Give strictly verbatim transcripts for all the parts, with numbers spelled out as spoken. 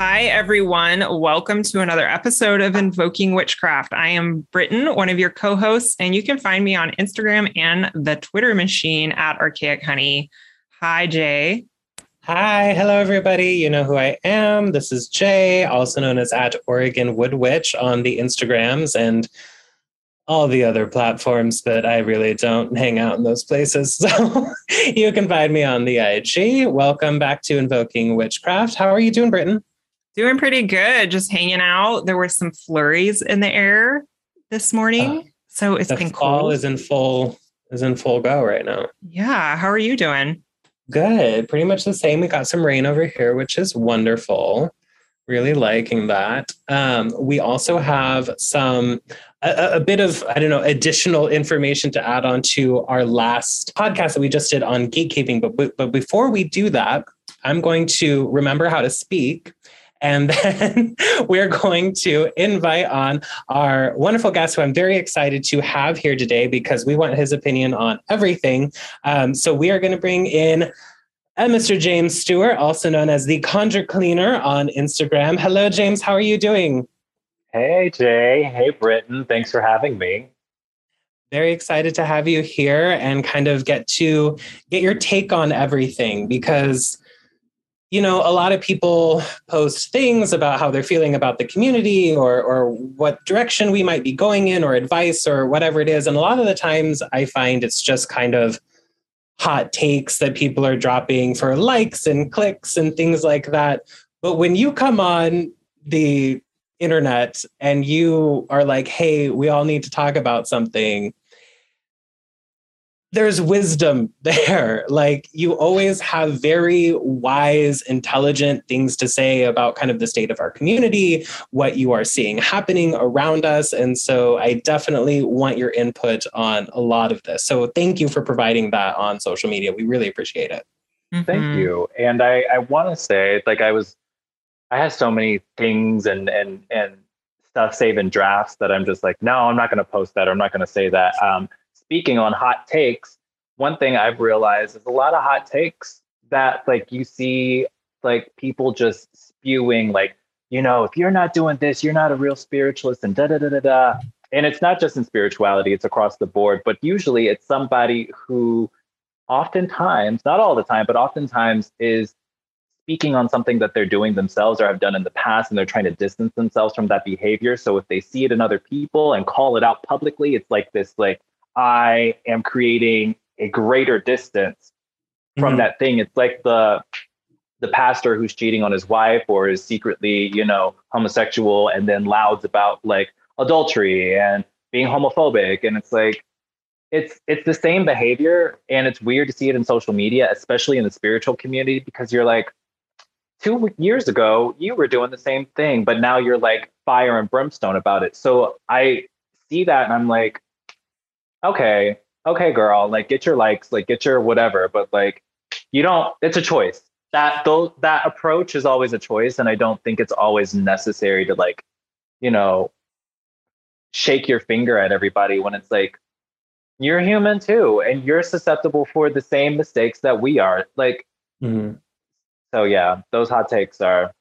Hi, everyone. Welcome to another episode of Invoking Witchcraft. I am Britton, one of your co-hosts, and you can find me on Instagram and the Twitter machine at Archaic Honey. Hi, Jay. Hi. Hello, everybody. You know who I am. This is Jay, also known as at Oregon Wood Witch on the Instagrams and all the other platforms that I really don't hang out in those places. So you can find me on the I G. Welcome back to Invoking Witchcraft. How are you doing, Britton? Doing pretty good. Just hanging out. There were some flurries in the air this morning. Uh, so it's been cool. Fall is in full, is in full go right now. Yeah. How are you doing? Good. Pretty much the same. We got some rain over here, which is wonderful. Really liking that. Um, we also have some, a, a bit of, I don't know, additional information to add on to our last podcast that we just did on gatekeeping. But, but before we do that, I'm going to remember how to speak. And then we're going to invite on our wonderful guest, who I'm very excited to have here today because we want his opinion on everything. Um, so we are going to bring in uh, Mister James Stewart, also known as the Conjure Cleaner on Instagram. Hello, James. How are you doing? Hey, Jay. Hey, Britton. Thanks for having me. Very excited to have you here and kind of get to get your take on everything because, you know, a lot of people post things about how they're feeling about the community or or what direction we might be going in or advice or whatever it is. And a lot of the times I find it's just kind of hot takes that people are dropping for likes and clicks and things like that. But when you come on the internet and you are like, hey, we all need to talk about something, there's wisdom there. Like, you always have very wise, intelligent things to say about kind of the state of our community, what you are seeing happening around us. And so I definitely want your input on a lot of this. So thank you for providing that on social media. We really appreciate it. Mm-hmm. Thank you. And I, I want to say, like, I was, I had so many things and, and, and stuff saved in drafts that I'm just like, no, I'm not going to post that. Or I'm not going to say that. Um, Speaking on hot takes, one thing I've realized is a lot of hot takes that, like, you see, like, people just spewing, like, you know, if you're not doing this, you're not a real spiritualist and da da da da da. And it's not just in spirituality, it's across the board. But usually it's somebody who oftentimes, not all the time, but oftentimes is speaking on something that they're doing themselves or have done in the past, and they're trying to distance themselves from that behavior. So if they see it in other people and call it out publicly, it's like this, like, I am creating a greater distance from mm-hmm. that thing. It's like the the pastor who's cheating on his wife or is secretly, you know, homosexual and then louds about, like, adultery and being homophobic. And it's like, it's it's the same behavior. And it's weird to see it in social media, especially in the spiritual community, because you're like, two years ago, you were doing the same thing, but now you're like fire and brimstone about it. So I see that and I'm like, okay, okay, girl, like, get your likes, like, get your whatever, but, like, you don't, it's a choice. That those, that approach is always a choice. And I don't think it's always necessary to, like, you know, shake your finger at everybody when it's like, you're human too. And you're susceptible for the same mistakes that we are. Like, mm-hmm. so yeah, those hot takes are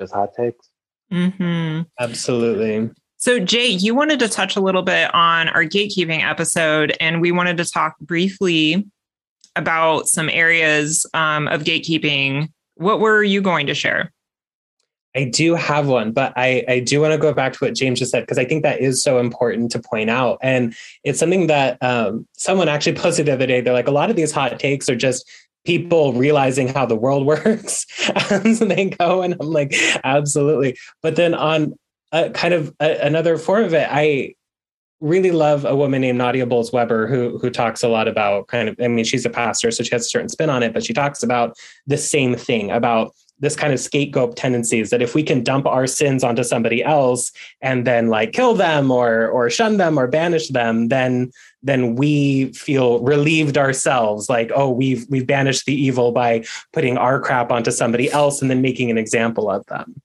just hot takes. Mm-hmm. Absolutely. So, Jay, you wanted to touch a little bit on our gatekeeping episode, and we wanted to talk briefly about some areas um, of gatekeeping. What were you going to share? I do have one, but I, I do want to go back to what James just said, because I think that is so important to point out. And it's something that um, someone actually posted the other day. They're like, a lot of these hot takes are just people realizing how the world works. And so they go, and I'm like, absolutely. But then on Uh, kind of a, another form of it, I really love a woman named Nadia Bolz-Weber who who talks a lot about kind of, I mean, she's a pastor, so she has a certain spin on it, but she talks about the same thing, about this kind of scapegoat tendencies, that if we can dump our sins onto somebody else and then, like, kill them or or shun them or banish them, then then we feel relieved ourselves, like, oh, we've we've banished the evil by putting our crap onto somebody else and then making an example of them.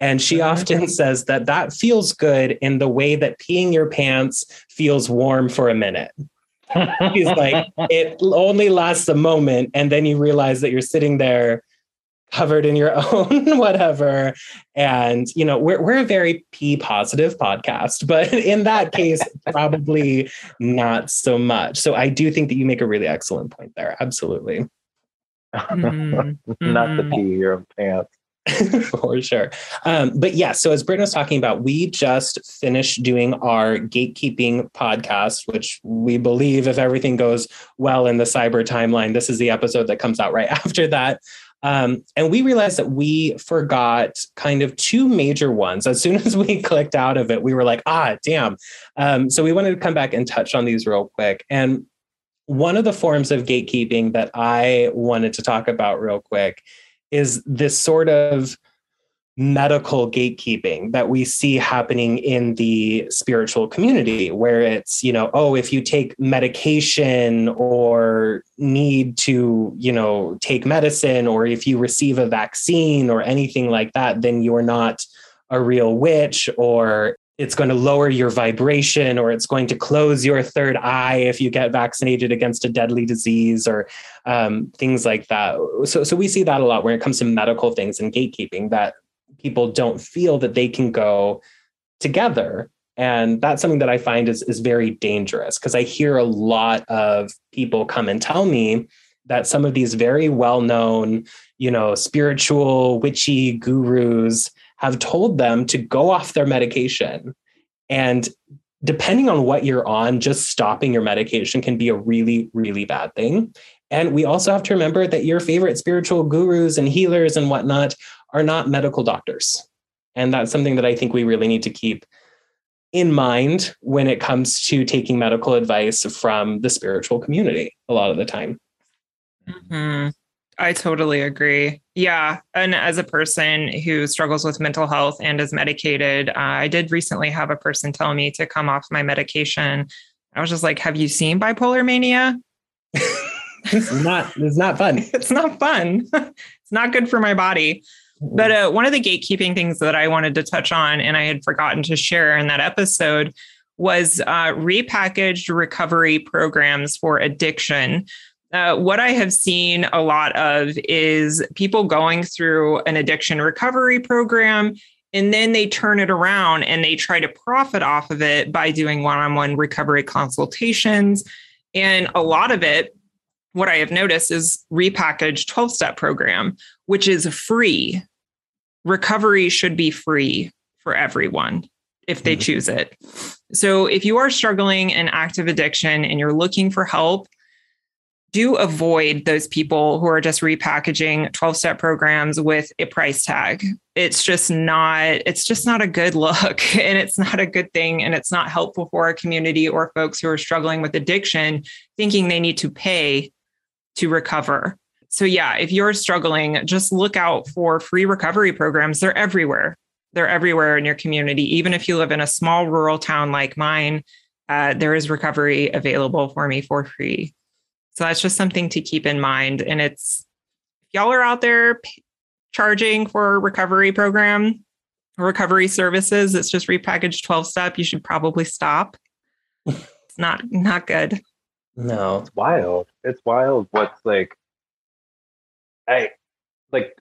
And she often says that that feels good in the way that peeing your pants feels warm for a minute. She's like, it only lasts a moment, and then you realize that you're sitting there covered in your own whatever. And, you know, we're we're a very pee positive podcast, but in that case, probably not so much. So I do think that you make a really excellent point there. Absolutely. Mm-hmm. Not the pee your pants. For sure. Um, but yeah, so as Britt was talking about, we just finished doing our gatekeeping podcast, which we believe, if everything goes well in the cyber timeline, this is the episode that comes out right after that. Um, and we realized that we forgot kind of two major ones. As soon as we clicked out of it, we were like, ah, damn. Um, so we wanted to come back and touch on these real quick. And one of the forms of gatekeeping that I wanted to talk about real quick is this sort of medical gatekeeping that we see happening in the spiritual community, where it's, you know, oh, if you take medication or need to, you know, take medicine, or if you receive a vaccine or anything like that, then you are not a real witch, or it's going to lower your vibration, or it's going to close your third eye if you get vaccinated against a deadly disease, or um, things like that. So, so we see that a lot when it comes to medical things and gatekeeping, that people don't feel that they can go together. And that's something that I find is, is very dangerous, because I hear a lot of people come and tell me that some of these very well-known, you know, spiritual, witchy gurus have told them to go off their medication. And depending on what you're on, just stopping your medication can be a really, really bad thing. And we also have to remember that your favorite spiritual gurus and healers and whatnot are not medical doctors. And that's something that I think we really need to keep in mind when it comes to taking medical advice from the spiritual community a lot of the time. Mm-hmm. I totally agree. Yeah. And as a person who struggles with mental health and is medicated, uh, I did recently have a person tell me to come off my medication. I was just like, have you seen bipolar mania? It's not, it's not fun. It's not fun. It's not good for my body. But uh, one of the gatekeeping things that I wanted to touch on, and I had forgotten to share in that episode, was uh, repackaged recovery programs for addiction. Uh, what I have seen a lot of is people going through an addiction recovery program, and then they turn it around and they try to profit off of it by doing one-on-one recovery consultations. And a lot of it, what I have noticed, is repackaged twelve-step program, which is free. Recovery should be free for everyone if they mm-hmm. choose it. So if you are struggling in active addiction and you're looking for help, do avoid those people who are just repackaging twelve-step programs with a price tag. It's just not, it's just not a good look, and it's not a good thing. And it's not helpful for our community or folks who are struggling with addiction, thinking they need to pay to recover. So yeah, if you're struggling, just look out for free recovery programs. They're everywhere. They're everywhere in your community. Even if you live in a small rural town like mine, uh, there is recovery available for me for free. So that's just something to keep in mind. And it's, if y'all are out there p- charging for a recovery program, recovery services, it's just repackaged twelve-step. You should probably stop. It's not, not good. No, it's wild. It's wild. What's like, I like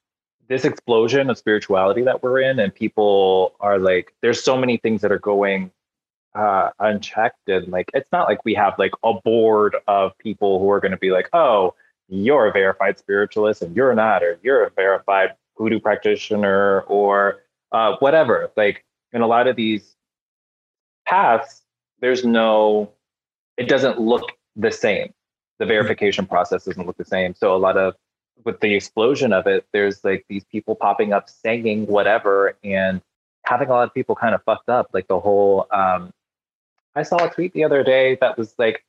this explosion of spirituality that we're in, and people are like, there's so many things that are going Uh, unchecked, and like it's not like we have like a board of people who are going to be like, oh, you're a verified spiritualist and you're not, or you're a verified voodoo practitioner, or uh, whatever. Like in a lot of these paths, there's no, it doesn't look the same. The verification process doesn't look the same. So a lot of, with the explosion of it, there's like these people popping up saying whatever, and having a lot of people kind of fucked up. Like the whole um I saw a tweet the other day that was like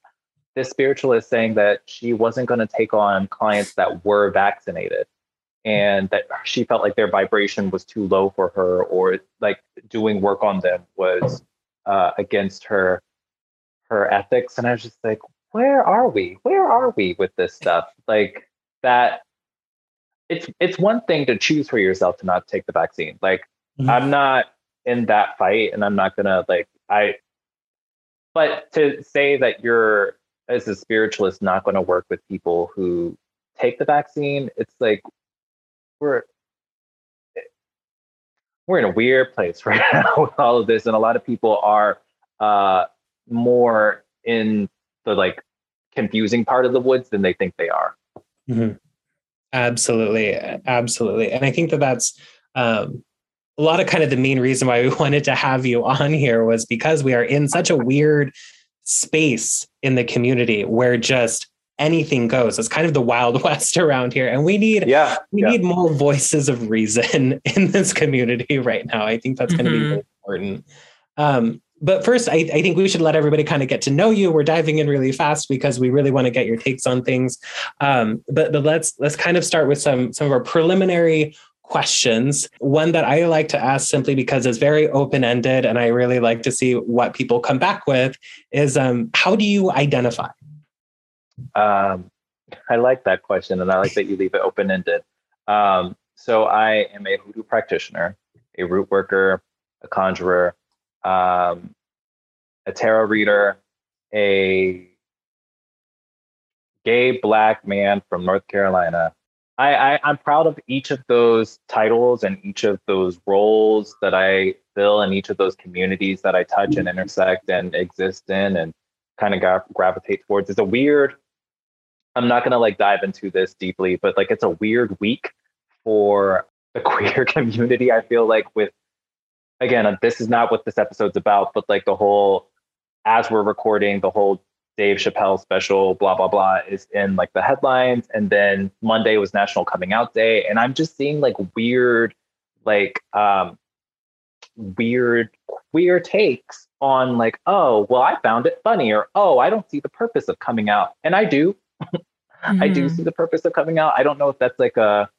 this spiritualist saying that she wasn't going to take on clients that were vaccinated, and that she felt like their vibration was too low for her, or like doing work on them was uh, against her her ethics. And I was just like, where are we? Where are we with this stuff? Like that. It's it's one thing to choose for yourself to not take the vaccine. Like, mm-hmm. I'm not in that fight, and I'm not going to like, I, but to say that you're, as a spiritualist, not going to work with people who take the vaccine, it's like, we're, we're in a weird place right now with all of this. And a lot of people are uh, more in the like confusing part of the woods than they think they are. Mm-hmm. Absolutely. Absolutely. And I think that that's um, a lot of kind of the main reason why we wanted to have you on here was because we are in such a weird space in the community where just anything goes. It's kind of the Wild West around here. And we need, yeah, we yeah. need more voices of reason in this community right now. I think that's mm-hmm. going to be really important. Um, But first, I, I think we should let everybody kind of get to know you. We're diving in really fast because we really want to get your takes on things. Um, but but let's let's kind of start with some some of our preliminary questions. One that I like to ask simply because it's very open-ended and I really like to see what people come back with is um, how do you identify? Um, I like that question, and I like that you leave it open-ended. Um, so I am a hoodoo practitioner, a root worker, a conjurer, Um, a tarot reader, a gay Black man from North Carolina. I, I, I'm proud of each of those titles and each of those roles that I fill in each of those communities that I touch and intersect and exist in and kind of gra- gravitate towards. It's a weird, I'm not going to like dive into this deeply, but like it's a weird week for the queer community, I feel like, with again, this is not what this episode's about, but like the whole, as we're recording, the whole Dave Chappelle special, blah, blah, blah, is in like the headlines. And then Monday was National Coming Out Day. And I'm just seeing like weird, like um, weird queer takes on like, oh, well, I found it funny, or, oh, I don't see the purpose of coming out. And I do. mm-hmm. I do see the purpose of coming out. I don't know if that's like a,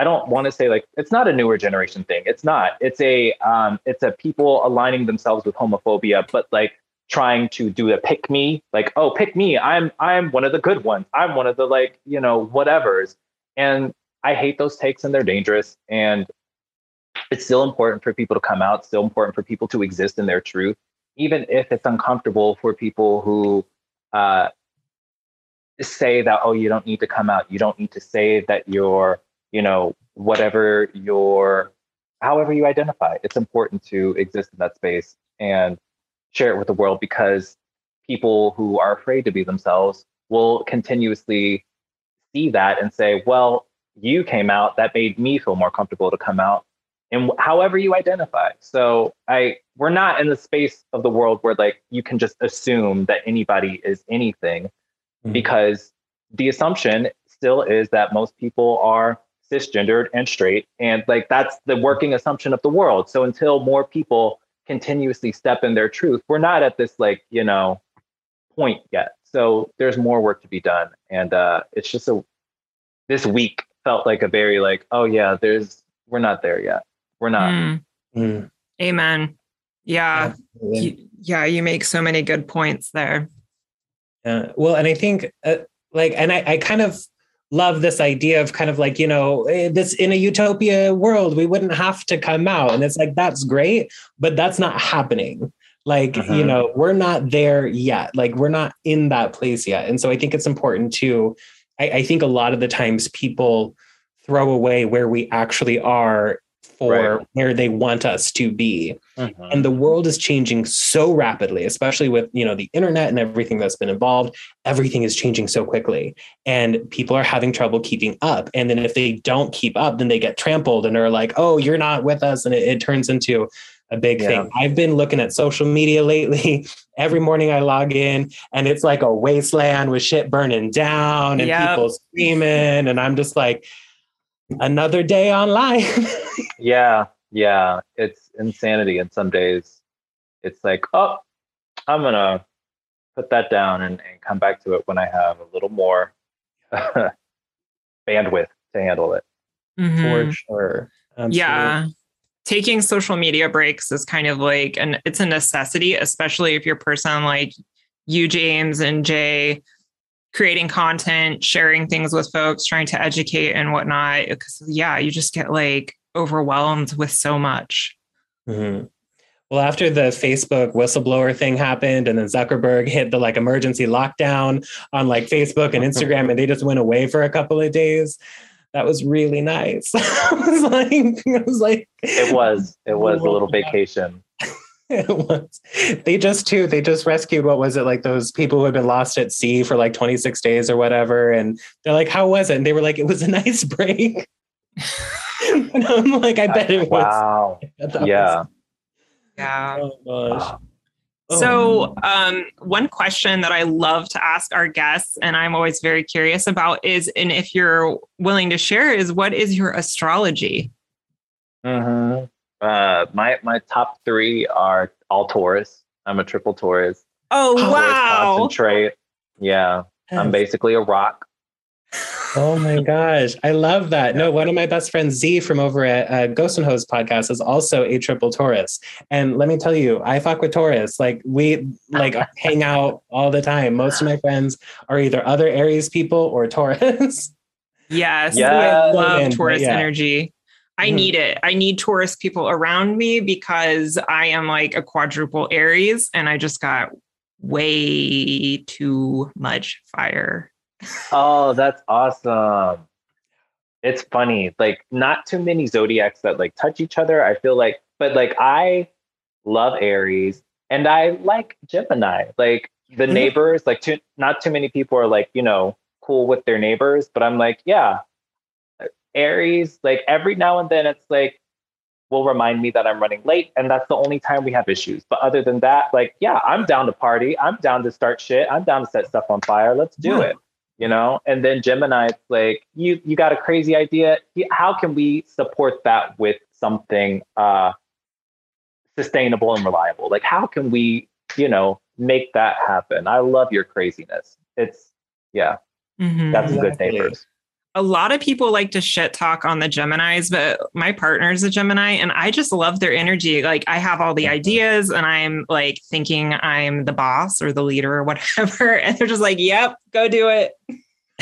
I don't want to say like, it's not a newer generation thing. It's not, it's a, um, it's a people aligning themselves with homophobia, but like trying to do a pick me, like, oh, pick me. I'm, I'm one of the good ones. I'm one of the like, you know, whatevers. And I hate those takes and they're dangerous. And it's still important for people to come out, still important for people to exist in their truth, even if it's uncomfortable for people who, uh, say that, oh, you don't need to come out. You don't need to say that you're, you know, whatever your, however you identify, it's important to exist in that space and share it with the world, because people who are afraid to be themselves will continuously see that and say, well, you came out, that made me feel more comfortable to come out, and however you identify. So I, we're not in the space of the world where like, you can just assume that anybody is anything, mm-hmm. because the assumption still is that most people are cisgendered and straight, and like that's the working assumption of the world. So until more people continuously step in their truth, we're not at this like, you know, point yet. So there's more work to be done. And uh it's just a this week felt like a very like, oh yeah, there's we're not there yet. We're not. Mm. Mm. Amen. Yeah. Yeah. You, yeah, you make so many good points there. Uh, well, and I think uh, like and I, I kind of love this idea of kind of like, you know, this in a utopia world, we wouldn't have to come out. And it's like, that's great, but that's not happening. Like, uh-huh. you know, we're not there yet. Like, we're not in that place yet. And so I think it's important to, I, I think a lot of the times people throw away where we actually are for right. where they want us to be. Uh-huh. And the world is changing so rapidly, especially with, you know, the internet and everything that's been involved. Everything is changing so quickly and people are having trouble keeping up. And then if they don't keep up, then they get trampled and are like, oh, you're not with us. And it, it turns into a big yeah. thing. I've been looking at social media lately. Every morning I log in and it's like a wasteland with shit burning down and yep. people screaming. And I'm just like, another day online. yeah. Yeah. It's insanity. And some days it's like, oh, I'm going to put that down and, and come back to it when I have a little more bandwidth to handle it. Mm-hmm. For sure. Absolutely. Yeah. Taking social media breaks is kind of like, and it's a necessity, especially if you're a person like you, James, and Jay creating content, sharing things with folks, trying to educate and whatnot. Because, yeah, you just get like overwhelmed with so much. Mm-hmm. Well, after the Facebook whistleblower thing happened and then Zuckerberg hit the like emergency lockdown on like Facebook and Instagram and they just went away for a couple of days. That was really nice. I was like, I was like, it was, it was a little vacation. It was. They just too, they just rescued, what was it? Like those people who had been lost at sea for like twenty-six days or whatever. And they're like, how was it? And they were like, it was a nice break. And I'm like, I bet it was. Wow. Yeah. Yeah. Oh, gosh. Oh. So um, one question that I love to ask our guests, and I'm always very curious about is, and if you're willing to share, is what is your astrology? Mm-hmm. Uh, my my top three are all Taurus. I'm a triple Taurus. Oh, Taurus, wow. Concentrate. Yeah. I'm basically a rock. Oh, my gosh. I love that. No, one of my best friends, Z, from over at uh, Ghost and Hose podcast is also a triple Taurus. And let me tell you, I fuck with Taurus. Like, we like hang out all the time. Most of my friends are either other Aries people or Taurus. Yes. Yeah. I love and, Taurus yeah. energy. I need it. I need Taurus people around me because I am like a quadruple Aries and I just got way too much fire. Oh, that's awesome. It's funny. Like, not too many zodiacs that like touch each other, I feel like, but like I love Aries and I like Gemini. Like the neighbors, like too, not too many people are like, you know, cool with their neighbors, but I'm like, yeah. Aries, like every now and then it's like will remind me that I'm running late and that's the only time we have issues, but other than that, like, yeah, I'm down to party, I'm down to start shit, I'm down to set stuff on fire, let's do yeah. it, you know. And then Gemini, it's like you you got a crazy idea, how can we support that with something uh sustainable and reliable, like how can we, you know, make that happen. I love your craziness. It's yeah mm-hmm, that's exactly. Good neighbors. A lot of people like to shit talk on the Geminis, but my partner's a Gemini and I just love their energy. Like I have all the ideas and I'm like thinking I'm the boss or the leader or whatever. And they're just like, yep, go do it.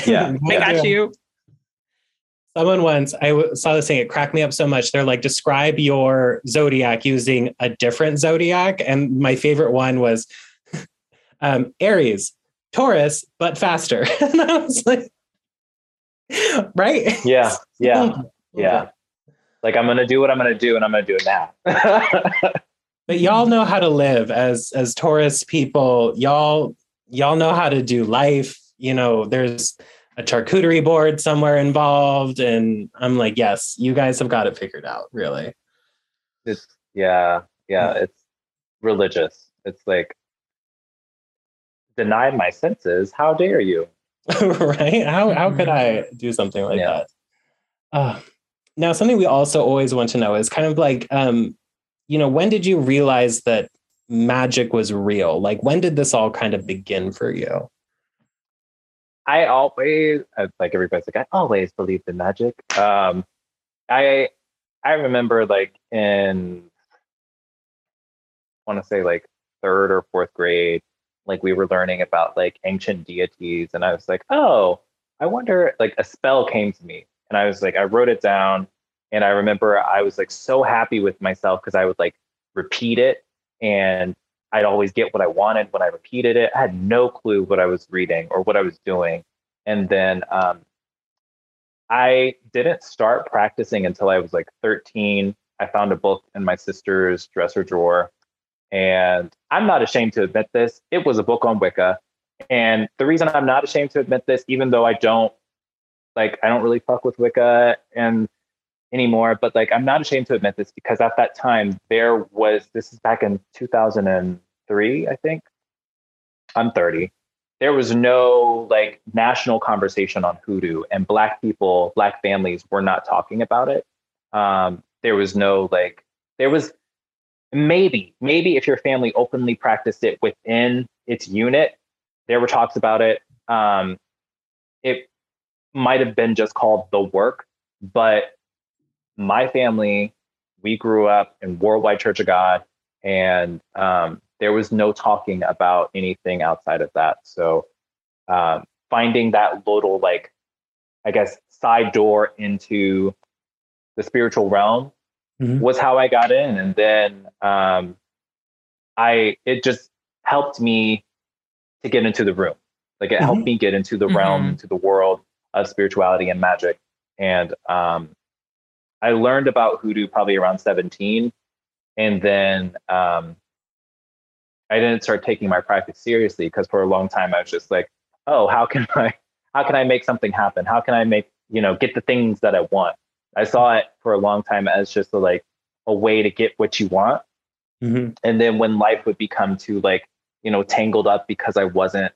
Yeah. I yeah. got you. Someone once, I w- saw this thing, it cracked me up so much. They're like, describe your zodiac using a different zodiac. And my favorite one was um, Aries, Taurus, but faster. And I was like, right? Yeah, yeah, yeah. Like I'm gonna do what I'm gonna do, and I'm gonna do it now. But y'all know how to live as as Taurus people. Y'all y'all know how to do life. You know, there's a charcuterie board somewhere involved, and I'm like, yes, you guys have got it figured out. Really, it's yeah, yeah. It's religious. It's like deny my senses. How dare you? Right? How how could I do something like yeah. that? Uh, now, something we also always want to know is kind of like, um, you know, when did you realize that magic was real? Like, when did this all kind of begin for you? I always, like everybody's like, I always believed in magic. Um, I I remember like in, I want to say like third or fourth grade, like we were learning about like ancient deities and I was like, oh, I wonder, like a spell came to me and I was like, I wrote it down and I remember I was like so happy with myself because I would like repeat it and I'd always get what I wanted when I repeated it. I had no clue what I was reading or what I was doing. And then um, I didn't start practicing until I was like thirteen. I found a book in my sister's dresser drawer. And I'm not ashamed to admit this. It was a book on Wicca. And the reason I'm not ashamed to admit this, even though I don't, like, I don't really fuck with Wicca and anymore, but like, I'm not ashamed to admit this because at that time there was, this is back in two thousand three, I think. I'm thirty. There was no like national conversation on hoodoo and Black people, Black families were not talking about it. Um, there was no, like, there was, Maybe, maybe if your family openly practiced it within its unit, there were talks about it. Um, it might have been just called the work, but my family, we grew up in Worldwide Church of God, and um, there was no talking about anything outside of that. So um, finding that little, like, I guess, side door into the spiritual realm mm-hmm. was how I got in. And then um, I it just helped me to get into the room. Like, it mm-hmm. helped me get into the mm-hmm. realm, into the world of spirituality and magic. And um, I learned about hoodoo probably around seventeen. And then um, I didn't start taking my practice seriously, because for a long time I was just like, oh, how can I, how can I make something happen? How can I make, you know, get the things that I want? I saw it for a long time as just a, like a way to get what you want. Mm-hmm. And then when life would become too, like, you know, tangled up because I wasn't,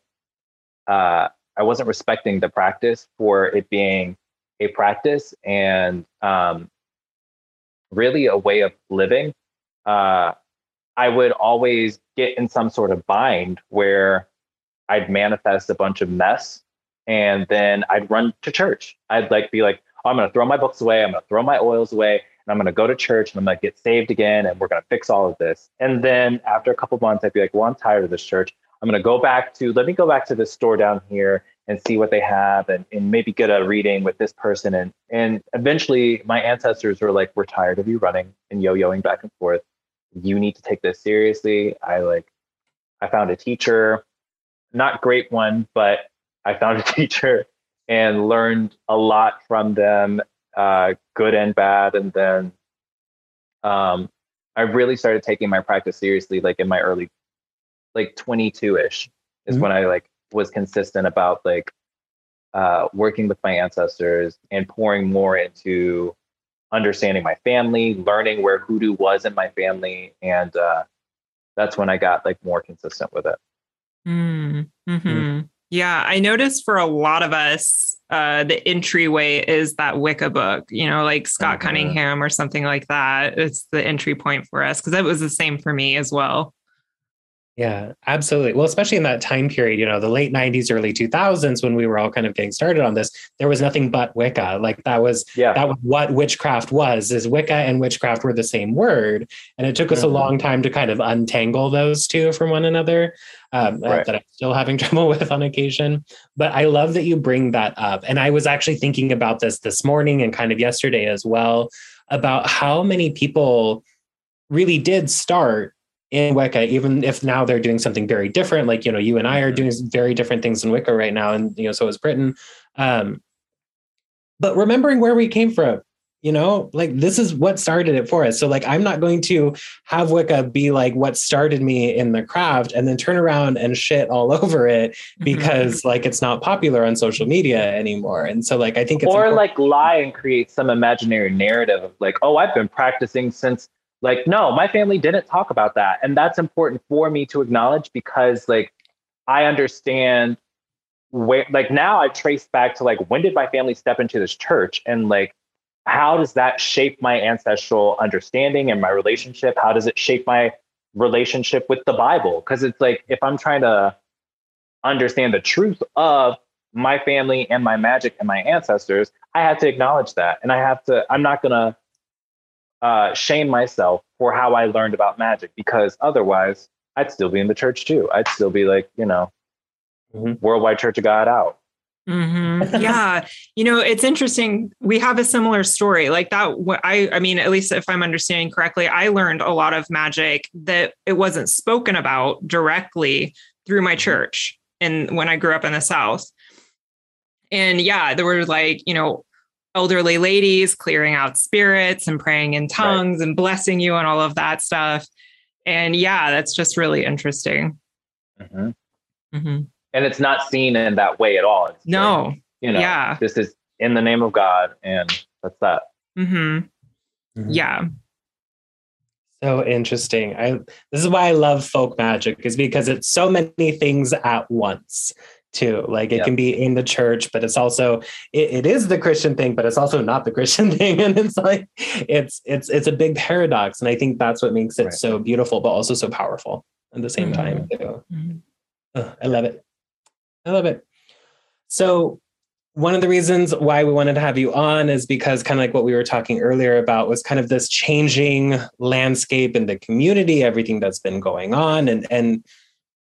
uh, I wasn't respecting the practice for it being a practice and um, really a way of living, uh, I would always get in some sort of bind where I'd manifest a bunch of mess, and then I'd run to church. I'd like be like, oh, I'm going to throw my books away. I'm going to throw my oils away, and I'm going to go to church, and I'm going to get saved again, and we're going to fix all of this. And then after a couple months, I'd be like, well, I'm tired of this church. I'm going to go back to, let me go back to this store down here and see what they have, and, and maybe get a reading with this person. And, and eventually my ancestors were like, we're tired of you running and yo-yoing back and forth. You need to take this seriously. I like, I found a teacher, not great one, but I found a teacher and learned a lot from them, uh, good and bad. And then um, I really started taking my practice seriously, like in my early, like twenty-two-ish is mm-hmm. when I like was consistent about like uh, working with my ancestors and pouring more into understanding my family, learning where hoodoo was in my family. And uh, that's when I got like more consistent with it. Mm-hmm. Mm-hmm. Yeah. I noticed for a lot of us, uh, the entryway is that Wicca book, you know, like Scott mm-hmm. Cunningham or something like that. It's the entry point for us. 'Cause that was the same for me as well. Yeah, absolutely. Well, especially in that time period, you know, the late nineties, early two thousands, when we were all kind of getting started on this, there was nothing but Wicca. Like that was, yeah. that was what witchcraft was, is Wicca and witchcraft were the same word. And it took mm-hmm. us a long time to kind of untangle those two from one another, um, right. that I'm still having trouble with on occasion. But I love that you bring that up. And I was actually thinking about this this morning and kind of yesterday as well, about how many people really did start in Wicca, even if now they're doing something very different. Like, you know, you and I are doing very different things in Wicca right now. And, you know, so is Britain. Um, but remembering where we came from, you know, like this is what started it for us. So like, I'm not going to have Wicca be like what started me in the craft and then turn around and shit all over it because like, it's not popular on social media anymore. And so like, I think it's or important. Like lie and create some imaginary narrative of like, oh, I've been practicing since. Like, no, my family didn't talk about that. And that's important for me to acknowledge because, like, I understand where, like, now I've traced back to, like, when did my family step into this church? And, like, how does that shape my ancestral understanding and my relationship? How does it shape my relationship with the Bible? Because it's like, if I'm trying to understand the truth of my family and my magic and my ancestors, I have to acknowledge that. And I have to, I'm not going to, Uh, shame myself for how I learned about magic, because otherwise I'd still be in the church too. I'd still be like, you know, mm-hmm. Worldwide Church of God out. Mm-hmm. Yeah. You know, it's interesting. We have a similar story like that. I, I mean, at least if I'm understanding correctly, I learned a lot of magic that it wasn't spoken about directly through my church. And when I grew up in the South, and yeah, there were like, you know, elderly ladies clearing out spirits and praying in tongues right. and blessing you and all of that stuff. And yeah, that's just really interesting. Mm-hmm. Mm-hmm. And it's not seen in that way at all. It's no. Like, you know, yeah. This is in the name of God. And that's that. Mm-hmm. Mm-hmm. Yeah. So interesting. I, this is why I love folk magic, is because it's so many things at once. Too. Like it yep. can be in the church, but it's also, it, it is the Christian thing, but it's also not the Christian thing. And it's like, it's, it's, it's a big paradox. And I think that's what makes it right. so beautiful, but also so powerful at the same mm-hmm. time. Too. Mm-hmm. Oh, I love it. I love it. So One of the reasons why we wanted to have you on is because kind of like what we were talking earlier about was kind of this changing landscape in the community, everything that's been going on. And, and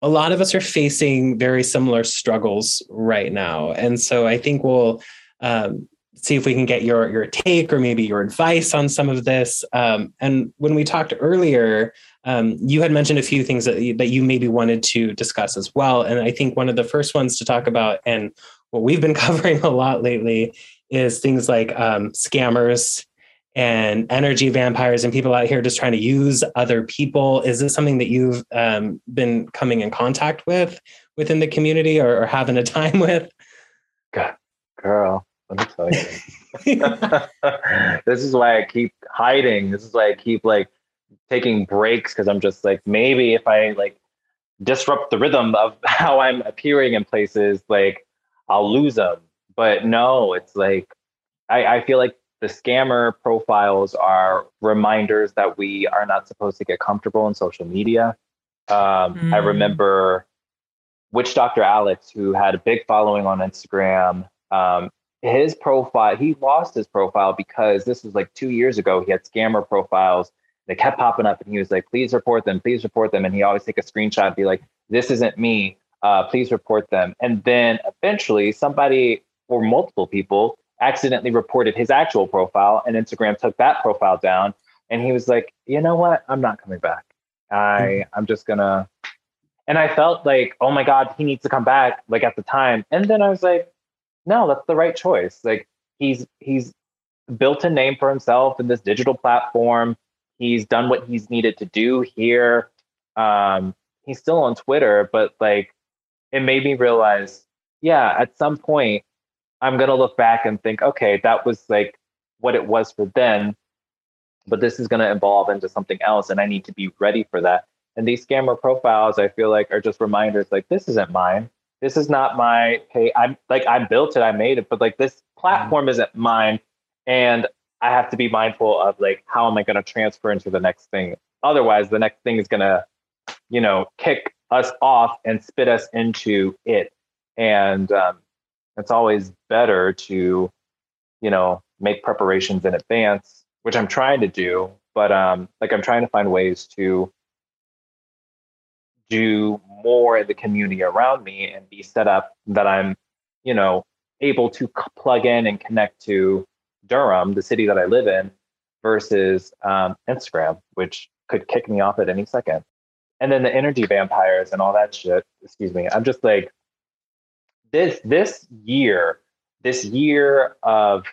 a lot of us are facing very similar struggles right now. And so I think we'll um, see if we can get your, your take or maybe your advice on some of this. Um, and when we talked earlier, um, you had mentioned a few things that you, that you maybe wanted to discuss as well. And I think one of the first ones to talk about, and what we've been covering a lot lately, is things like um, scammers and energy vampires and people out here just trying to use other people. Is this something that you've um, been coming in contact with within the community or, or having a time with? God, girl, let me tell you. This is why I keep hiding. This is why I keep like taking breaks, because I'm just like, maybe if I like disrupt the rhythm of how I'm appearing in places, like, I'll lose them. But no, it's like, I, I feel like the scammer profiles are reminders that we are not supposed to get comfortable in social media. Um, mm. I remember Witch Doctor Alex, who had a big following on Instagram. Um, his profile, he lost his profile because this was like two years ago. He had scammer profiles. They kept popping up and he was like, please report them, please report them. And he always take a screenshot and be like, this isn't me. Uh, please report them. And then eventually somebody or multiple people accidentally reported his actual profile, and Instagram took that profile down. And he was like, you know what? I'm not coming back. I, I'm just gonna. And I felt like, oh my God, he needs to come back, like at the time. And then I was like, no, that's the right choice. Like he's, he's built a name for himself in this digital platform. He's done what he's needed to do here. Um, he's still on Twitter, but like, it made me realize, yeah, at some point, I'm going to look back and think, okay, that was like what it was for them, but this is going to evolve into something else. And I need to be ready for that. And these scammer profiles, I feel like, are just reminders like, this isn't mine. This is not my pay. I'm like, I built it, I made it, but like this platform isn't mine. And I have to be mindful of like, how am I going to transfer into the next thing? Otherwise, the next thing is going to, you know, kick us off and spit us into it. And um, it's always better to, you know, make preparations in advance, which I'm trying to do, but um, like I'm trying to find ways to do more in the community around me and be set up that I'm, you know, able to c- plug in and connect to Durham, the city that I live in, versus um, Instagram, which could kick me off at any second. And then the energy vampires and all that shit. Excuse me. I'm just like, this this year, this year of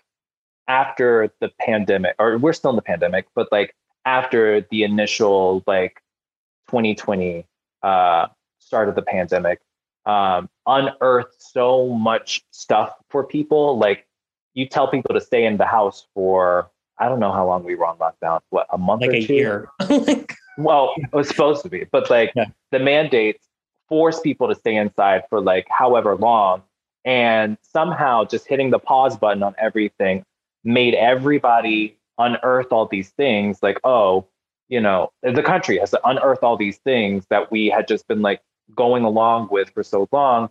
after the pandemic, or we're still in the pandemic, but like after the initial like twenty twenty uh, start of the pandemic, um, unearthed so much stuff for people. Like you tell people to stay in the house for, I don't know how long we were on lockdown. What, a month like or a two? Year. Well, it was supposed to be, but like yeah. The mandates force people to stay inside for like however long, and somehow just hitting the pause button on everything made everybody unearth all these things. Like, oh, you know, the country has to unearth all these things that we had just been like going along with for so long.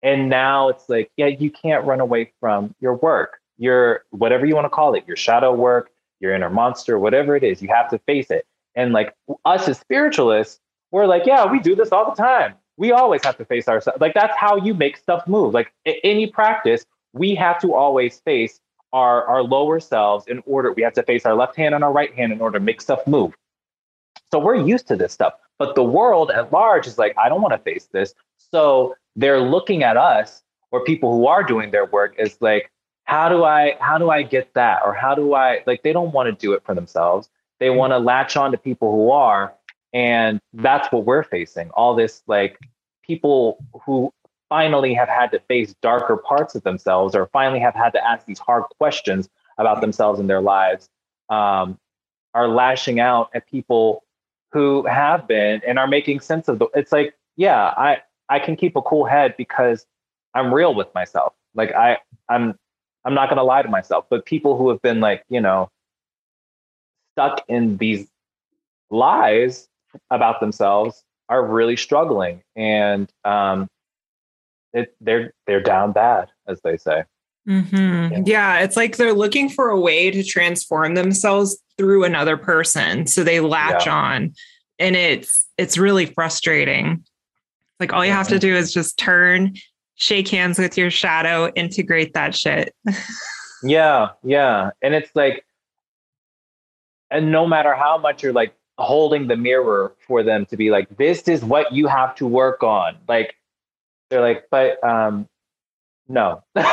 And now it's like, yeah, you can't run away from your work, your whatever you want to call it, your shadow work, your inner monster, whatever it is, you have to face it. And like us as spiritualists, we're like, yeah, we do this all the time. We always have to face ourselves. Like that's how you make stuff move. Like in any practice, we have to always face our, our lower selves in order. We have to face our left hand and our right hand in order to make stuff move. So we're used to this stuff. But the world at large is like, I don't want to face this. So they're looking at us, or people who are doing their work, is like, how do I, how do I get that? Or how do I, like, they don't want to do it for themselves. They want to latch on to people who are, and that's what we're facing. All this, like, people who finally have had to face darker parts of themselves, or finally have had to ask these hard questions about themselves and their lives, um, are lashing out at people who have been and are making sense of the. It's like, yeah, I I can keep a cool head because I'm real with myself. Like I I'm I'm not gonna lie to myself. But people who have been like, you know, stuck in these lies about themselves are really struggling, and um, it, they're they're down bad, as they say. Mm-hmm. Yeah. yeah. It's like they're looking for a way to transform themselves through another person. So they latch yeah. on, and it's, it's really frustrating. Like all you have to do is just turn, shake hands with your shadow, integrate that shit. yeah. Yeah. And it's like, and no matter how much you're like holding the mirror for them to be like, this is what you have to work on. Like, they're like, but, um, no, but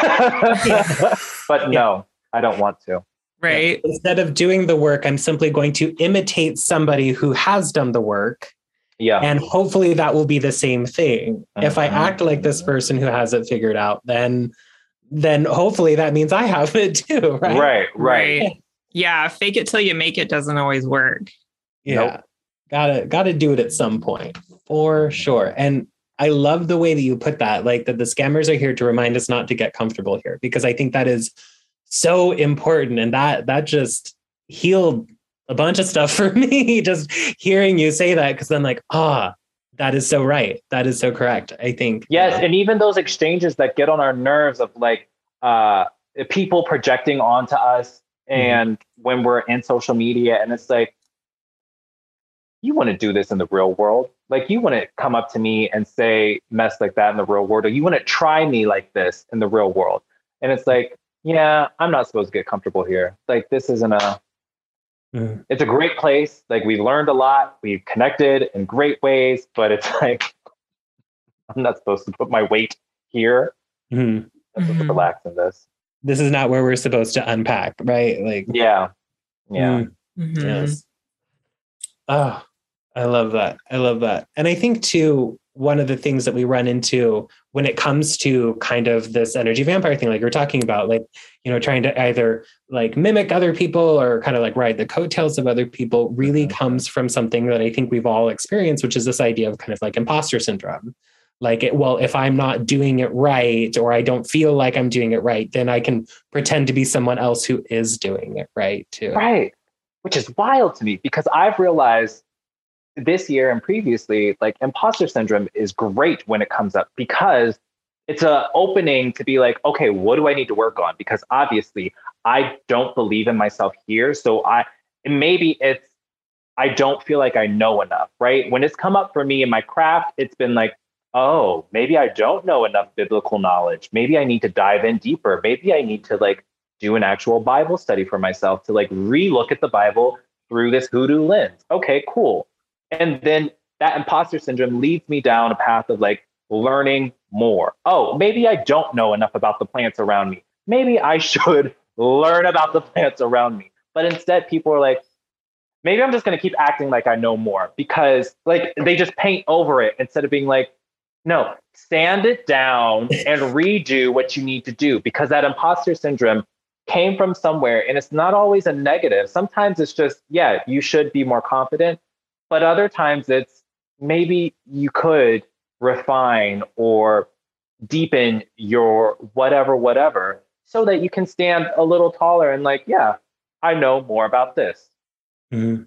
no, I don't want to. Right. Instead of doing the work, I'm simply going to imitate somebody who has done the work. Yeah. And hopefully that will be the same thing. Mm-hmm. If I act like this person who has it figured out, then, then hopefully that means I have it too. Right. Right. Right. right. Yeah. Fake it till you make it doesn't always work. Yeah. Nope. Gotta, gotta do it at some point for sure. And I love the way that you put that, like that the scammers are here to remind us not to get comfortable here, because I think that is so important. And that, that just healed a bunch of stuff for me, just hearing you say that. Cause then like, ah, that is so right. That is so correct. I think. Yes. Yeah. And even those exchanges that get on our nerves of like, uh, people projecting onto us. Mm-hmm. And when we're in social media, and it's like, you want to do this in the real world. Like, you want to come up to me and say mess like that in the real world, or you want to try me like this in the real world. And it's like, yeah, I'm not supposed to get comfortable here. Like, this isn't a, mm. it's a great place. Like, we've learned a lot. We've connected in great ways, but it's like, I'm not supposed to put my weight here. Mm-hmm. I'm supposed mm-hmm. to relax in this. This is not where we're supposed to unpack, right? Like, yeah. Yeah. Mm-hmm. Yes. Oh. I love that. I love that. And I think too, one of the things that we run into when it comes to kind of this energy vampire thing, like you're talking about, like, you know, trying to either like mimic other people or kind of like ride the coattails of other people, really comes from something that I think we've all experienced, which is this idea of kind of like imposter syndrome. Like, it, well, if I'm not doing it right, or I don't feel like I'm doing it right, then I can pretend to be someone else who is doing it right too. Right. Which is wild to me, because I've realized this year and previously, like, imposter syndrome is great when it comes up, because it's an opening to be like, okay, what do I need to work on? Because obviously I don't believe in myself here. So I, maybe it's, I don't feel like I know enough, right? When it's come up for me in my craft, it's been like, oh, maybe I don't know enough biblical knowledge. Maybe I need to dive in deeper. Maybe I need to like do an actual Bible study for myself to like relook at the Bible through this hoodoo lens. Okay, cool. And then that imposter syndrome leads me down a path of like learning more. Oh, maybe I don't know enough about the plants around me. Maybe I should learn about the plants around me. But instead, people are like, maybe I'm just going to keep acting like I know more, because like they just paint over it instead of being like, no, sand it down and redo what you need to do, because that imposter syndrome came from somewhere. And it's not always a negative. Sometimes it's just, yeah, you should be more confident. But other times it's maybe you could refine or deepen your whatever, whatever, so that you can stand a little taller and like, yeah, I know more about this. Mm-hmm.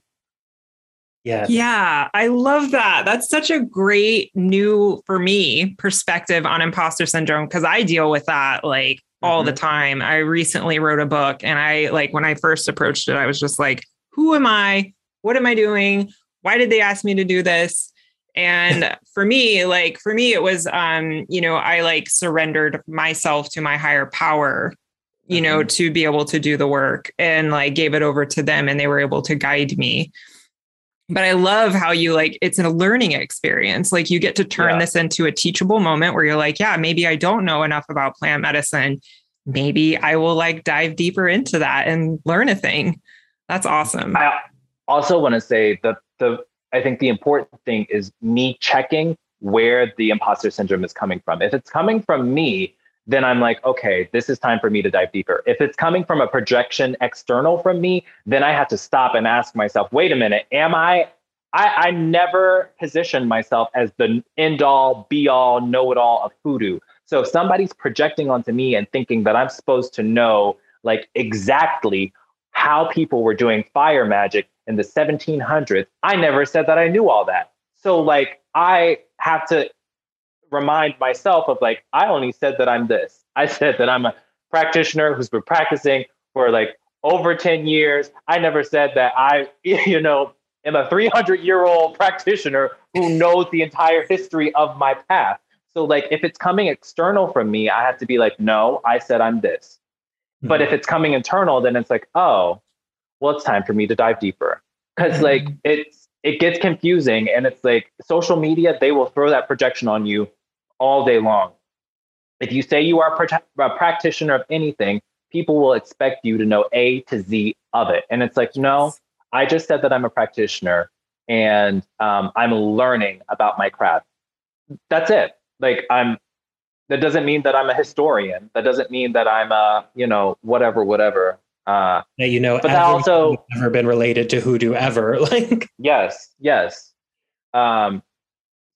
Yeah. Yeah. I love that. That's such a great new, for me, perspective on imposter syndrome, because I deal with that like all mm-hmm. the time. I recently wrote a book, and I like, when I first approached it, I was just like, who am I? What am I doing? Why did they ask me to do this? And for me, like for me, it was, um, you know, I like surrendered myself to my higher power, you mm-hmm. know, to be able to do the work, and like gave it over to them, and they were able to guide me. But I love how you like, it's a learning experience. Like you get to turn yeah. this into a teachable moment where you're like, yeah, maybe I don't know enough about plant medicine. Maybe I will like dive deeper into that and learn a thing. That's awesome. I also want to say that The, I think the important thing is me checking where the imposter syndrome is coming from. If it's coming from me, then I'm like, okay, this is time for me to dive deeper. If it's coming from a projection external from me, then I have to stop and ask myself, wait a minute, am I, I, I never positioned myself as the end all, be all, know it all of hoodoo. So if somebody's projecting onto me and thinking that I'm supposed to know like exactly how people were doing fire magic in the seventeen hundreds, I never said that I knew all that. So like, I have to remind myself of like, I only said that I'm this. I said that I'm a practitioner who's been practicing for like over ten years. I never said that I, you know, am a three hundred year old practitioner who knows the entire history of my path. So like, if it's coming external from me, I have to be like, no, I said I'm this. Mm-hmm. But if it's coming internal, then it's like, oh, well, it's time for me to dive deeper. Because like, it's, it gets confusing. And it's like social media, they will throw that projection on you all day long. If you say you are a practitioner of anything, people will expect you to know A to Z of it. And it's like, no, I just said that I'm a practitioner and um, I'm learning about my craft. That's it. Like I'm, that doesn't mean that I'm a historian. That doesn't mean that I'm a, you know, whatever, whatever. Uh, now, you know, but that also never been related to hoodoo ever. Like, yes, yes. Um,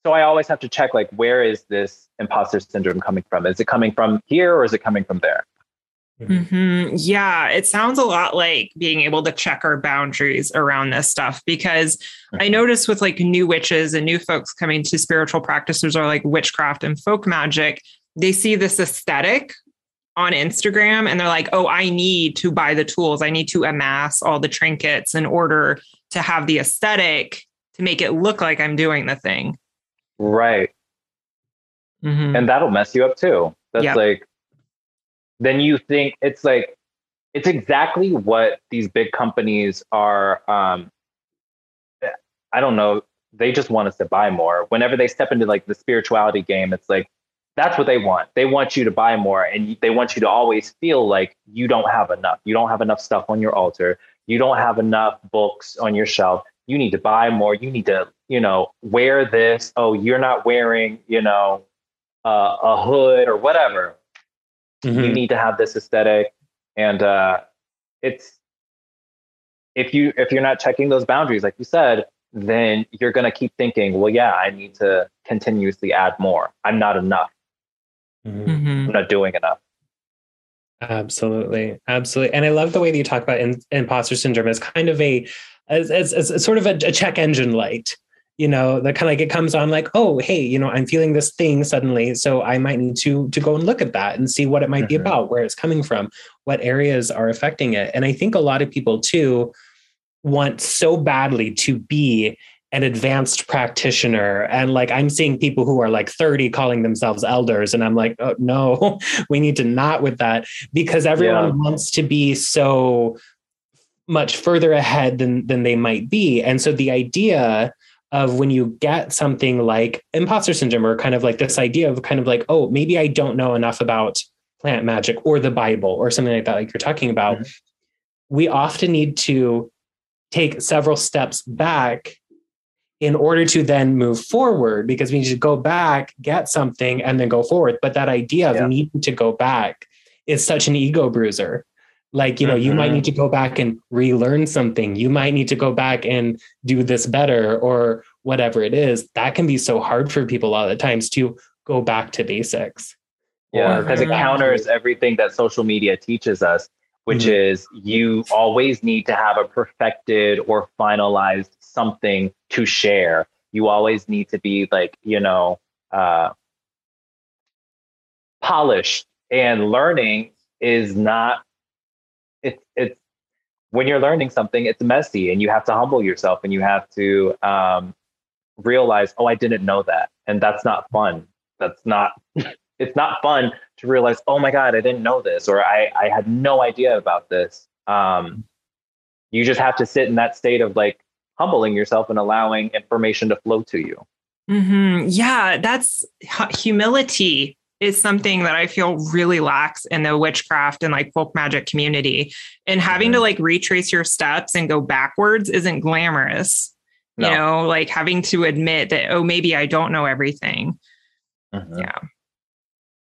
So I always have to check, like, where is this imposter syndrome coming from? Is it coming from here or is it coming from there? Mm-hmm. Yeah, it sounds a lot like being able to check our boundaries around this stuff, because mm-hmm. I notice with like new witches and new folks coming to spiritual practices or like witchcraft and folk magic, they see this aesthetic on Instagram and they're like, oh, I need to buy the tools. I need to amass all the trinkets in order to have the aesthetic to make it look like I'm doing the thing. Right. Mm-hmm. And that'll mess you up too. That's yep. like, then you think it's like, it's exactly what these big companies are. Um, I don't know. They just want us to buy more. Whenever they step into like the spirituality game, it's like, that's what they want. They want you to buy more and they want you to always feel like you don't have enough. You don't have enough stuff on your altar. You don't have enough books on your shelf. You need to buy more. You need to, you know, wear this. Oh, you're not wearing, you know, uh, a hood or whatever. Mm-hmm. You need to have this aesthetic. And uh, it's, if you, if you're not checking those boundaries, like you said, then you're going to keep thinking, well, yeah, I need to continuously add more. I'm not enough. Mm-hmm. I'm not doing enough. Absolutely. Absolutely. And I love the way that you talk about in, imposter syndrome as kind of a, as, as, as sort of a, a check engine light. You know, that kind of like it comes on like, oh, hey, you know, I'm feeling this thing suddenly. So I might need to to go and look at that and see what it might mm-hmm. be about, where it's coming from, what areas are affecting it. And I think a lot of people, too, want so badly to be an advanced practitioner. And like, I'm seeing people who are like thirty calling themselves elders. And I'm like, oh, no, we need to not with that, because everyone yeah. wants to be so much further ahead than than they might be. And so the idea of when you get something like imposter syndrome, or kind of like this idea of kind of like, oh, maybe I don't know enough about plant magic or the Bible or something like that, like you're talking about, mm-hmm. we often need to take several steps back in order to then move forward, because we need to go back, get something, and then go forward. But that idea of yeah. needing to go back is such an ego bruiser. Like, you know, mm-hmm. you might need to go back and relearn something. You might need to go back and do this better or whatever it is. That can be so hard for people a lot of the times to go back to basics. Yeah, because it counters everything that social media teaches us, which mm-hmm. is you always need to have a perfected or finalized something to share. You always need to be like, you know, uh, polished, and learning is not. It's it's when you're learning something, it's messy, and you have to humble yourself, and you have to um, realize, oh, I didn't know that, and that's not fun. That's not. It's not fun to realize, oh my God, I didn't know this, or I I had no idea about this. Um, you just have to sit in that state of like humbling yourself and allowing information to flow to you. Mm-hmm. Yeah, that's humility. Is something that I feel really lacks in the witchcraft and like folk magic community, and having mm-hmm. to like retrace your steps and go backwards isn't glamorous, no. You know, like having to admit that, oh, maybe I don't know everything. Mm-hmm. Yeah.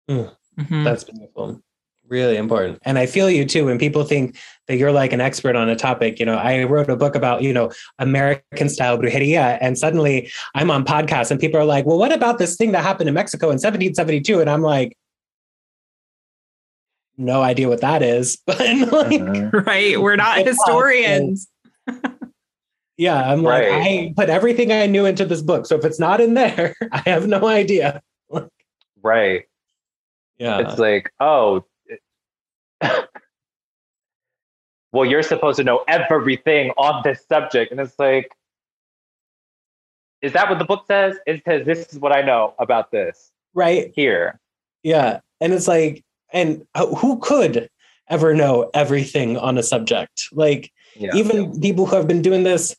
Mm. Mm-hmm. That's beautiful. Really important. And I feel you too, when people think that you're like an expert on a topic. You know, I wrote a book about, you know, American style brujeria, and suddenly I'm on podcasts and people are like, well, what about this thing that happened in Mexico in seventeen seventy-two? And I'm like, no idea what that is. But like, uh-huh. right. We're not historians. yeah. I'm right. like, I put everything I knew into this book. So if it's not in there, I have no idea. Right. Yeah. It's like, oh, well, you're supposed to know everything on this subject. And it's like, is that what the book says? It says, this is what I know about this. Right. Here. Yeah. And it's like, and who could ever know everything on a subject? Like, yeah. even people who have been doing this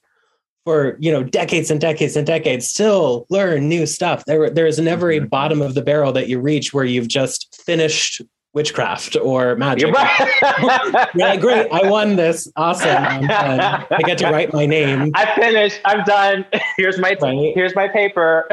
for, you know, decades and decades and decades still learn new stuff. There, there is never mm-hmm. a bottom of the barrel that you reach where you've just finished witchcraft or magic. Right. Yeah, great. I won this. Awesome. I'm done. I get to write my name. I finished. I'm done. Here's my t- right. here's my paper.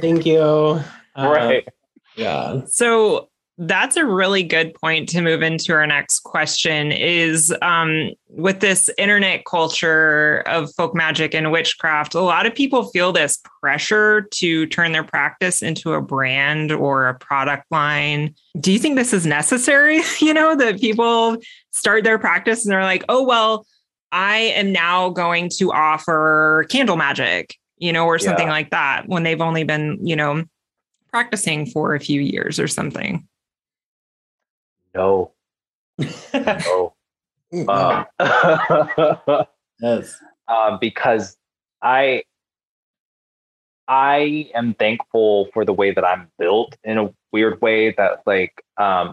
Thank you. Uh, right. Yeah. So that's a really good point to move into our next question is um, with this internet culture of folk magic and witchcraft, a lot of people feel this pressure to turn their practice into a brand or a product line. Do you think this is necessary? You know, that people start their practice and they're like, oh, well, I am now going to offer candle magic, you know, or something yeah. like that when they've only been, you know, practicing for a few years or something. No, no, um, yes. Um, because I, I am thankful for the way that I'm built in a weird way that like, um,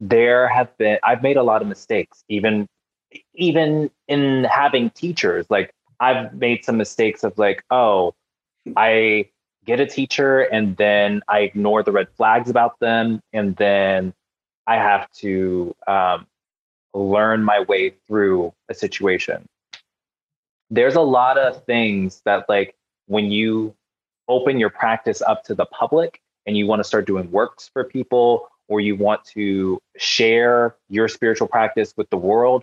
there have been, I've made a lot of mistakes, even, even in having teachers, like I've made some mistakes of like, oh, I get a teacher and then I ignore the red flags about them. And then I have to um, learn my way through a situation. There's a lot of things that like when you open your practice up to the public and you want to start doing works for people or you want to share your spiritual practice with the world,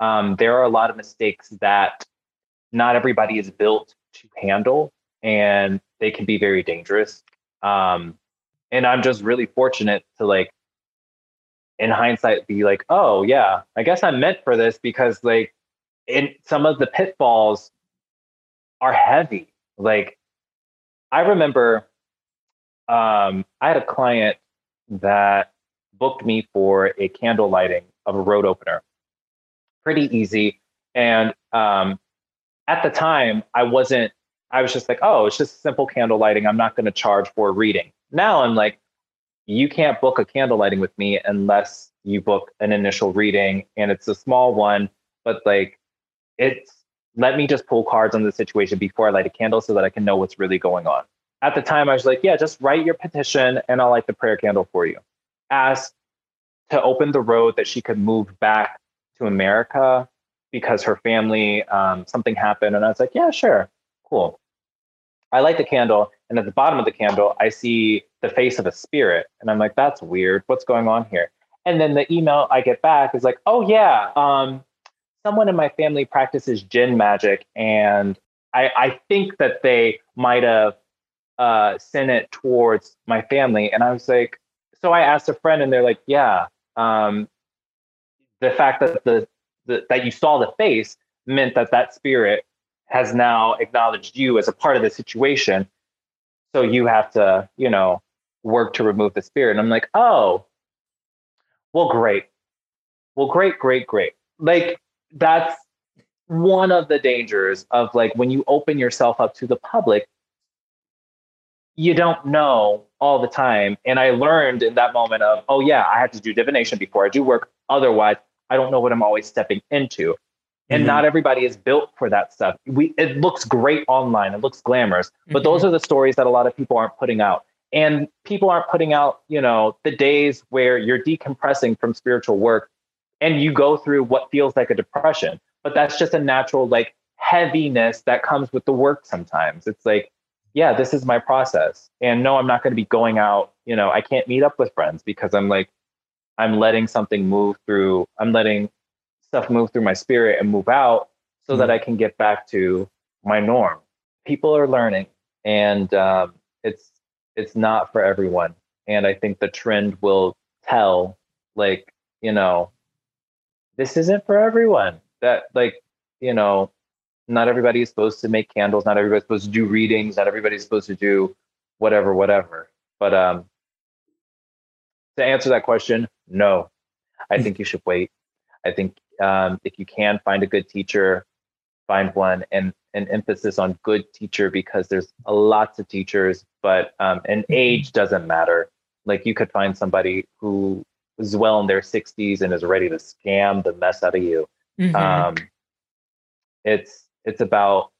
um, there are a lot of mistakes that not everybody is built to handle and they can be very dangerous. Um, and I'm just really fortunate to like, in hindsight, be like, oh, yeah, I guess I'm meant for this because, like, in some of the pitfalls are heavy. Like, I remember um, I had a client that booked me for a candle lighting of a road opener. Pretty easy. And um, at the time, I wasn't, I was just like, oh, it's just simple candle lighting. I'm not going to charge for a reading. Now I'm like, you can't book a candle lighting with me unless you book an initial reading and it's a small one, but like it's, let me just pull cards on the situation before I light a candle so that I can know what's really going on. At the time I was like, yeah, just write your petition and I'll light the prayer candle for you. Asked to open the road that she could move back to America because her family, um, something happened. And I was like, yeah, sure. Cool. I light the candle. And at the bottom of the candle, I see the face of a spirit. And I'm like, that's weird. What's going on here? And then the email I get back is like, oh, yeah, um, someone in my family practices djinn magic. And I, I think that they might have uh, sent it towards my family. And I was like, so I asked a friend and they're like, yeah, um, the fact that the, the that you saw the face meant that that spirit has now acknowledged you as a part of the situation. So you have to, you know, work to remove the spirit. And I'm like, oh, well, great. Well, great, great, great. Like, that's one of the dangers of like, when you open yourself up to the public, you don't know all the time. And I learned in that moment of, oh yeah, I have to do divination before I do work. Otherwise, I don't know what I'm always stepping into. And mm-hmm. not everybody is built for that stuff. We It looks great online. It looks glamorous. But mm-hmm. those are the stories that a lot of people aren't putting out. And people aren't putting out, you know, the days where you're decompressing from spiritual work and you go through what feels like a depression. But that's just a natural, like, heaviness that comes with the work sometimes. It's like, yeah, this is my process. And no, I'm not going to be going out. You know, I can't meet up with friends because I'm like, I'm letting something move through. I'm letting... stuff move through my spirit and move out so mm-hmm. that I can get back to my norm. People are learning and um, it's it's not for everyone. And I think the trend will tell, like, you know, this isn't for everyone. That, like, you know, not everybody is supposed to make candles. Not everybody's supposed to do readings. Not everybody's supposed to do whatever, whatever. But um, to answer that question, no. I think you should wait. I think um, if you can find a good teacher, find one, and an emphasis on good teacher, because there's a lots of teachers, but um, and age doesn't matter. Like, you could find somebody who is well in their sixties and is ready to scam the mess out of you. Mm-hmm. Um, it's it's about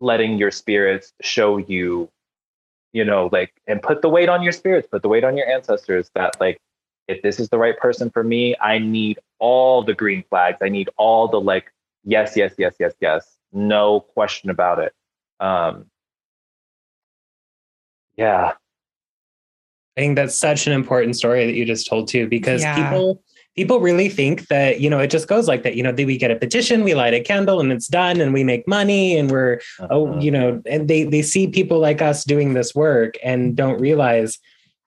letting your spirits show you, you know, like, and put the weight on your spirits, put the weight on your ancestors that, like, if this is the right person for me, I need all the green flags. I need all the, like, yes, yes, yes, yes, yes. No question about it. Um, yeah. I think that's such an important story that you just told too, because yeah. people, people really think that, you know, it just goes like that, you know, that we get a petition, we light a candle and it's done and we make money and we're, uh-huh. oh, you know, and they, they see people like us doing this work and don't realize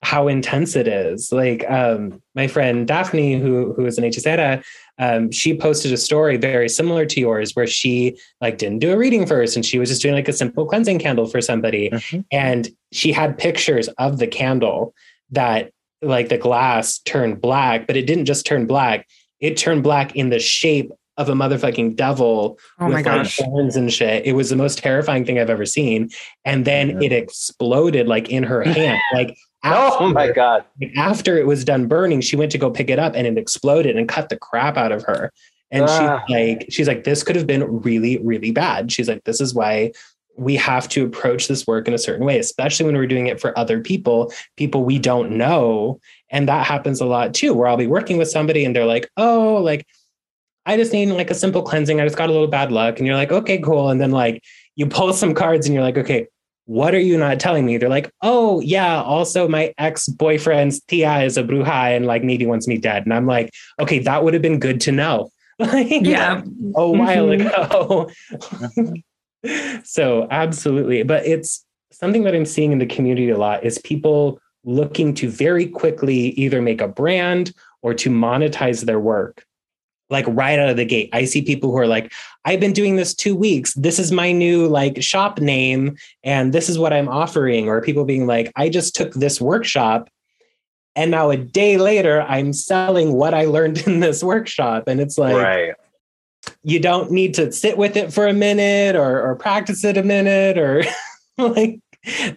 how intense it is. Like, um, my friend Daphne, who, who is an hechicera, um, she posted a story very similar to yours where she, like, didn't do a reading first. And she was just doing, like, a simple cleansing candle for somebody. Mm-hmm. And she had pictures of the candle that, like, the glass turned black, but it didn't just turn black. It turned black in the shape of a motherfucking devil. Oh my gosh. With, like, horns and shit. It was the most terrifying thing I've ever seen. And then mm-hmm. it exploded, like, in her hand, like, After, oh my God. After it was done burning, she went to go pick it up and it exploded and cut the crap out of her. And ah. she's like, she's like, this could have been really, really bad. She's like, this is why we have to approach this work in a certain way, especially when we're doing it for other people, people we don't know. And that happens a lot too, where I'll be working with somebody and they're like, oh, like, I just need, like, a simple cleansing. I just got a little bad luck. And you're like, okay, cool. And then, like, you pull some cards and you're like, okay, what are you not telling me? They're like, oh yeah, also my ex-boyfriend's tia is a bruja and, like, maybe wants me dead. And I'm like, okay, that would have been good to know. Yeah. A while mm-hmm. ago. So absolutely. But it's something that I'm seeing in the community a lot is people looking to very quickly either make a brand or to monetize their work. Like, right out of the gate, I see people who are like, I've been doing this two weeks. This is my new, like, shop name. And this is what I'm offering. Or people being like, I just took this workshop. And now a day later, I'm selling what I learned in this workshop. And it's like, right. You don't need to sit with it for a minute or, or practice it a minute. Or like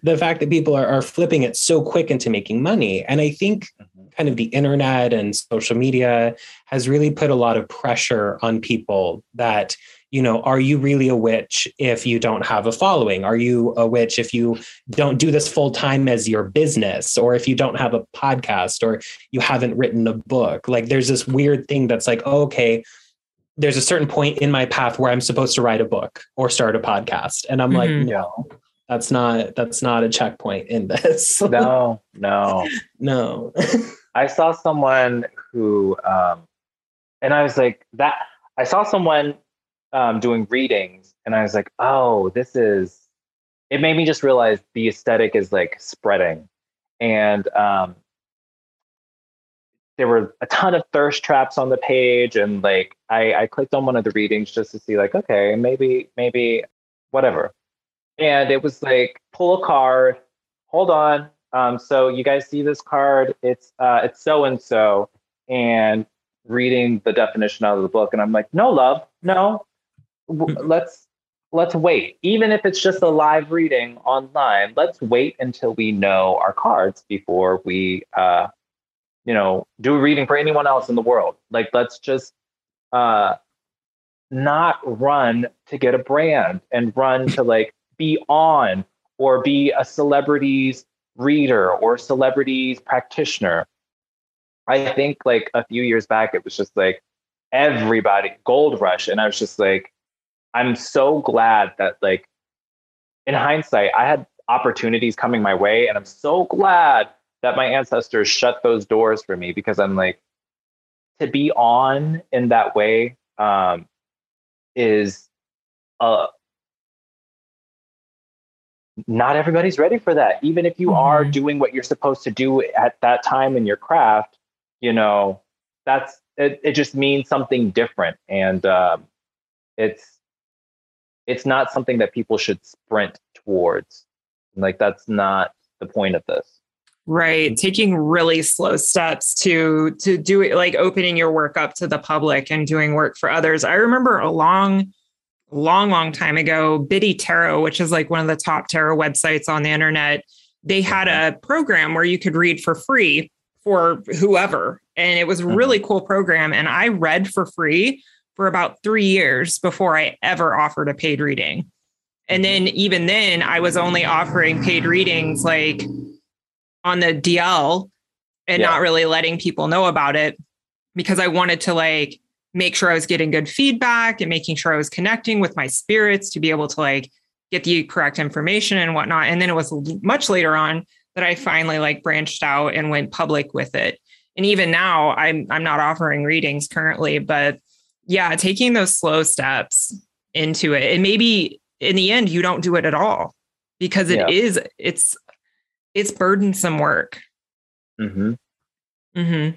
the fact that people are, are flipping it so quick into making money. And I think kind of the internet and social media has really put a lot of pressure on people that, you know, are you really a witch if you don't have a following? Are you a witch if you don't do this full time as your business, or if you don't have a podcast, or you haven't written a book? Like, there's this weird thing that's like, oh, okay, there's a certain point in my path where I'm supposed to write a book or start a podcast. And I'm mm-hmm. like, no. That's not, that's not a checkpoint in this. No, no, no. I saw someone who, um, and I was like that, I saw someone um, doing readings and I was like, oh, this is, it made me just realize the aesthetic is, like, spreading. And um, there were a ton of thirst traps on the page. And, like, I, I clicked on one of the readings just to see, like, okay, maybe, maybe whatever. And it was like, pull a card, hold on. Um, so you guys see this card, it's uh, it's so-and-so, and reading the definition out of the book. And I'm like, no, love, no, w- let's let's wait. Even if it's just a live reading online, let's wait until we know our cards before we, uh, you know, do a reading for anyone else in the world. Like, let's just... Uh, not run to get a brand and run to, like, be on or be a celebrity's reader or celebrity's practitioner. I think, like, a few years back, it was just like everybody, gold rush. And I was just like, I'm so glad that, like, in hindsight, I had opportunities coming my way. And I'm so glad that my ancestors shut those doors for me, because I'm like, to be on in that way, um, is uh not everybody's ready for that. Even if you mm-hmm. are doing what you're supposed to do at that time in your craft, you know, that's it, it just means something different. And um it's it's not something that people should sprint towards. Like, that's not the point of this. Right. Taking really slow steps to to do it, like opening your work up to the public and doing work for others. I remember a long, long, long time ago, Biddy Tarot, which is like one of the top tarot websites on the internet, they had a program where you could read for free for whoever. And it was a really cool program. And I read for free for about three years before I ever offered a paid reading. And then even then, I was only offering paid readings like on the D L and yeah. not really letting people know about it, because I wanted to like make sure I was getting good feedback and making sure I was connecting with my spirits to be able to like get the correct information and whatnot. And then it was much later on that I finally like branched out and went public with it. And even now I'm, I'm not offering readings currently, but yeah, taking those slow steps into it. And maybe in the end, you don't do it at all, because it yeah. is, it's, It's burdensome work. Mm-hmm. Mm-hmm.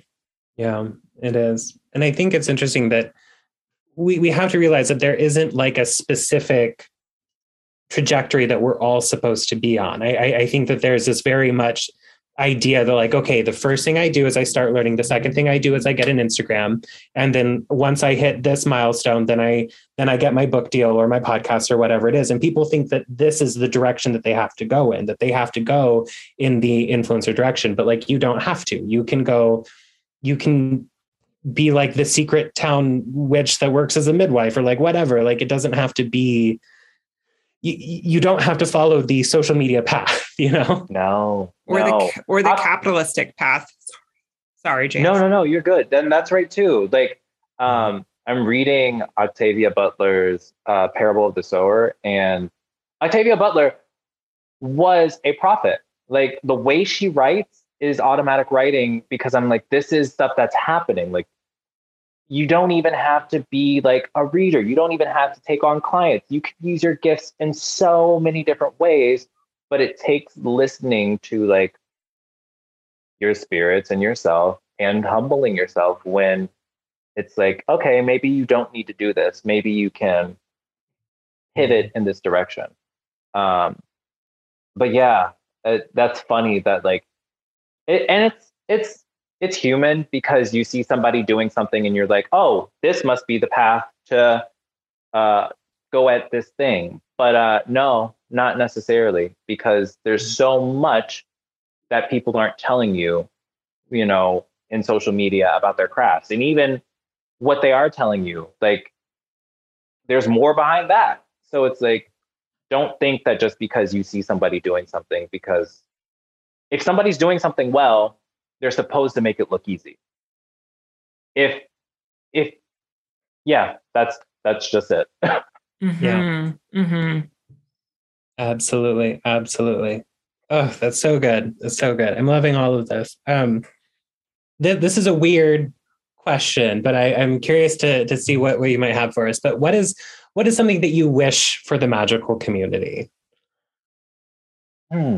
Yeah, it is. And I think it's interesting that we, we have to realize that there isn't like a specific trajectory that we're all supposed to be on. I, I, I think that there's this very much idea that like, okay, the first thing I do is I start learning. The second thing I do is I get an Instagram. And then once I hit this milestone, then I, then I get my book deal or my podcast or whatever it is. And people think that this is the direction that they have to go in, that they have to go in the influencer direction. But like, you don't have to, you can go, you can be like the secret town witch that works as a midwife or like whatever. Like, it doesn't have to be, you, you don't have to follow the social media path. You know, no, or no. the or the uh, capitalistic path. Sorry, James. No, no, no. You're good. Then that's right too. Like, um, I'm reading Octavia Butler's uh, Parable of the Sower, and Octavia Butler was a prophet. Like, the way she writes is automatic writing, because I'm like, this is stuff that's happening. Like, you don't even have to be like a reader. You don't even have to take on clients. You can use your gifts in so many different ways. But it takes listening to like your spirits and yourself, and humbling yourself when it's like, okay, maybe you don't need to do this. Maybe you can pivot in this direction. Um, but yeah, it, that's funny that like, it, and it's, it's, it's human, because you see somebody doing something and you're like, oh, this must be the path to uh, go at this thing. But uh, no, not necessarily, because there's so much that people aren't telling you, you know, in social media about their crafts. And even what they are telling you, like, there's more behind that. So it's like, don't think that just because you see somebody doing something, because if somebody's doing something well, they're supposed to make it look easy. If, if, yeah, that's, that's just it. Mm-hmm. Yeah. Mm-hmm. Absolutely. Absolutely. Oh, that's so good. That's so good. I'm loving all of this. Um, th- this is a weird question, but I, I'm curious to to see what, what you might have for us. But what is what is something that you wish for the magical community? Hmm.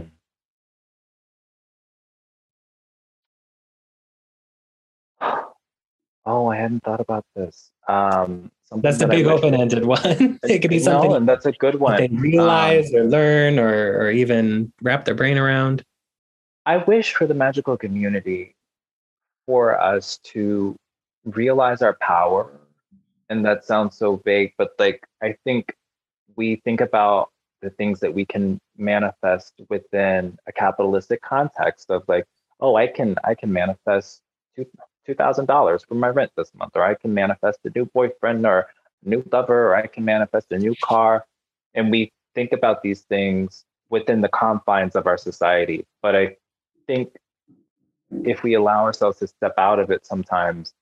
Oh, I hadn't thought about this. Um, that's the that big open-ended one. It could be something. No, and that's a good one. They realize um, or learn or, or even wrap their brain around. I wish for the magical community for us to realize our power. And that sounds so vague, but like, I think we think about the things that we can manifest within a capitalistic context of like, oh, I can, I can manifest two two thousand dollars for my rent this month, or I can manifest a new boyfriend or new lover, or I can manifest a new car. And we think about these things within the confines of our society. But I think if we allow ourselves to step out of it sometimes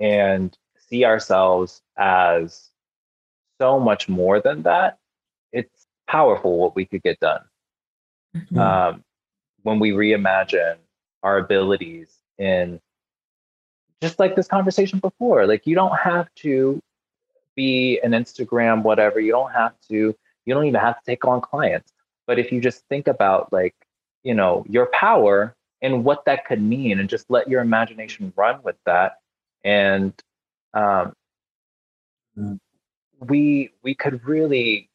and see ourselves as so much more than that, it's powerful what we could get done. Mm-hmm. Um, when we reimagine our abilities in just like this conversation before, like, you don't have to be an Instagram, whatever. You don't have to, you don't even have to take on clients. But if you just think about like, you know, your power and what that could mean, and just let your imagination run with that. And um, mm. we, we could really,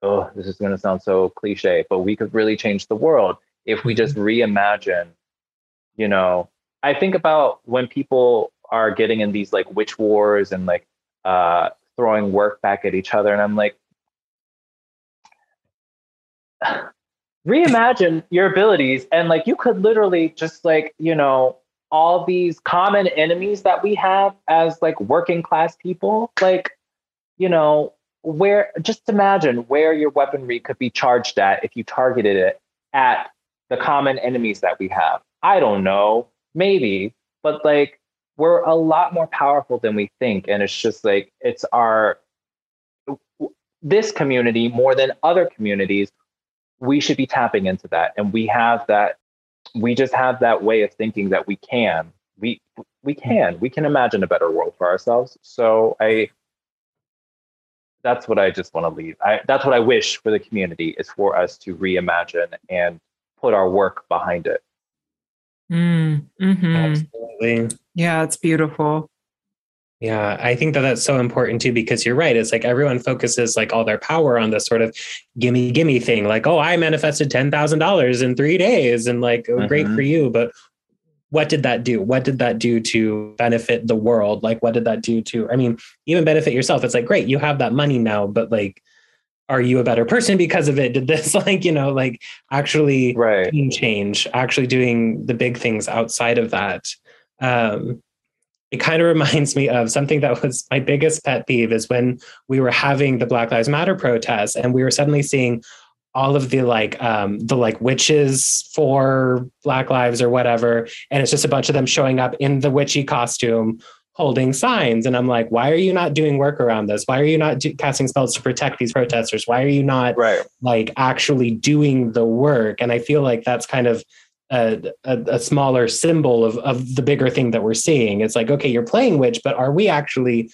oh, this is going to sound so cliche, but we could really change the world if we just reimagine you know, I think about when people are getting in these like witch wars and like uh, throwing work back at each other. And I'm like, reimagine your abilities. And like, you could literally just like, you know, all these common enemies that we have as like working class people, like, you know, where, just imagine where your weaponry could be charged at if you targeted it at the common enemies that we have. I don't know, maybe, but like, we're a lot more powerful than we think. And it's just like, it's our, this community more than other communities, we should be tapping into that. And we have that, we just have that way of thinking that we can, we, we can, we can imagine a better world for ourselves. So I, that's what I just want to leave. I, that's what I wish for the community, is for us to reimagine and put our work behind it. Mm, mm-hmm. Absolutely. Yeah, it's beautiful. Yeah, I think that that's so important too, because you're right. It's like everyone focuses like all their power on this sort of gimme, gimme thing. Like, oh, I manifested ten thousand dollars in three days and like, oh, mm-hmm. great for you. But what did that do? What did that do to benefit the world? Like, what did that do to, I mean, even benefit yourself? It's like, great, you have that money now, but like, are you a better person because of it? Did this like, you know, like actually right. change, actually doing the big things outside of that. Um, it kind of reminds me of something that was my biggest pet peeve, is when we were having the Black Lives Matter protests and we were suddenly seeing all of the like, um, the like witches for Black Lives or whatever. And it's just a bunch of them showing up in the witchy costume holding signs. And I'm like, why are you not doing work around this? Why are you not do- casting spells to protect these protesters? Why are you not right. like actually doing the work? And I feel like that's kind of a, a, a smaller symbol of, of the bigger thing that we're seeing. It's like, okay, you're playing witch, but are we actually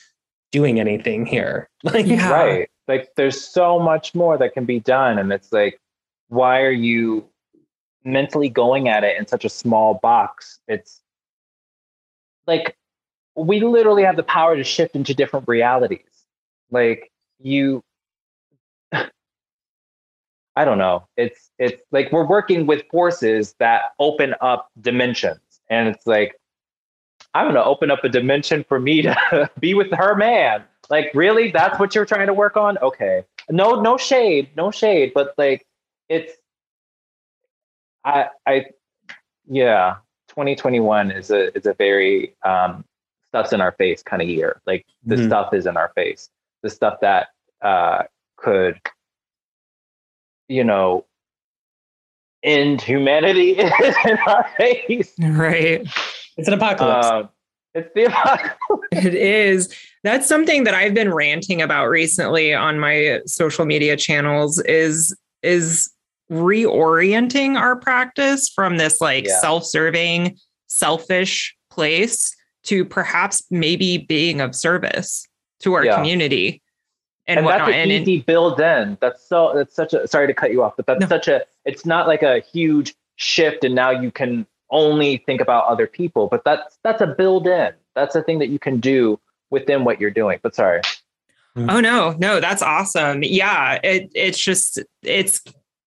doing anything here? Like, yeah. Right. Like there's so much more that can be done. And it's like, why are you mentally going at it in such a small box? It's like, we literally have the power to shift into different realities. Like you, I don't know. It's, it's like, we're working with forces that open up dimensions. And it's like, I'm going to open up a dimension for me to be with her man. Like, really? That's what you're trying to work on? Okay. No, no shade, no shade. But like, it's, I, I, yeah. twenty twenty-one is a is a very um, stuff's in our face kind of year. Like the mm-hmm. stuff is in our face. The stuff that uh, could, you know, end humanity is in our face. Right. It's an apocalypse. Um, it's the apocalypse. It is. That's something that I've been ranting about recently on my social media channels. Is is. reorienting our practice from this like yeah. self-serving, selfish place to perhaps maybe being of service to our yeah. community and, and whatnot. That's an and easy it, build in. That's so that's such a sorry to cut you off, but that's no. such a it's not like a huge shift and now you can only think about other people, but that's that's a build in. That's a thing that you can do within what you're doing. But sorry. Mm-hmm. Oh no, no, that's awesome. Yeah. It it's just it's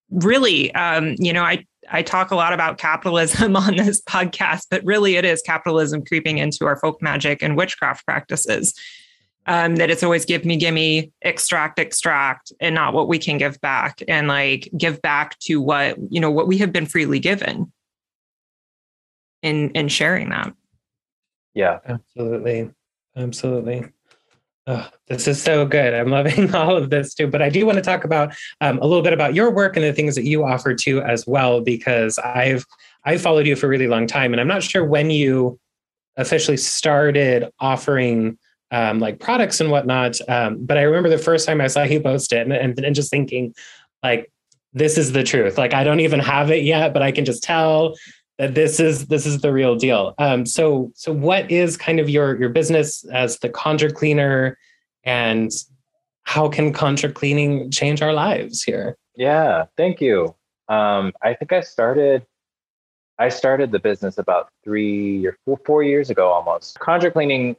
Really, um, you know, I, I talk a lot about capitalism on this podcast, but really it is capitalism creeping into our folk magic and witchcraft practices. Um, that it's always give me, gimme, extract, extract, and not what we can give back, and like give back to what, you know, what we have been freely given in, in sharing that. Yeah, absolutely. Absolutely. Oh, this is so good. I'm loving all of this too, but I do want to talk about um, a little bit about your work and the things that you offer too, as well, because I've, I've followed you for a really long time and I'm not sure when you officially started offering um, like products and whatnot. Um, but I remember the first time I saw you post it and, and, and just thinking like, this is the truth. Like, I don't even have it yet, but I can just tell that this is this is the real deal. Um, so so what is kind of your your business as the Conjure Cleaner, and how can conjure cleaning change our lives here? Yeah, thank you. Um, I think I started I started the business about three or four, four years ago almost. Conjure cleaning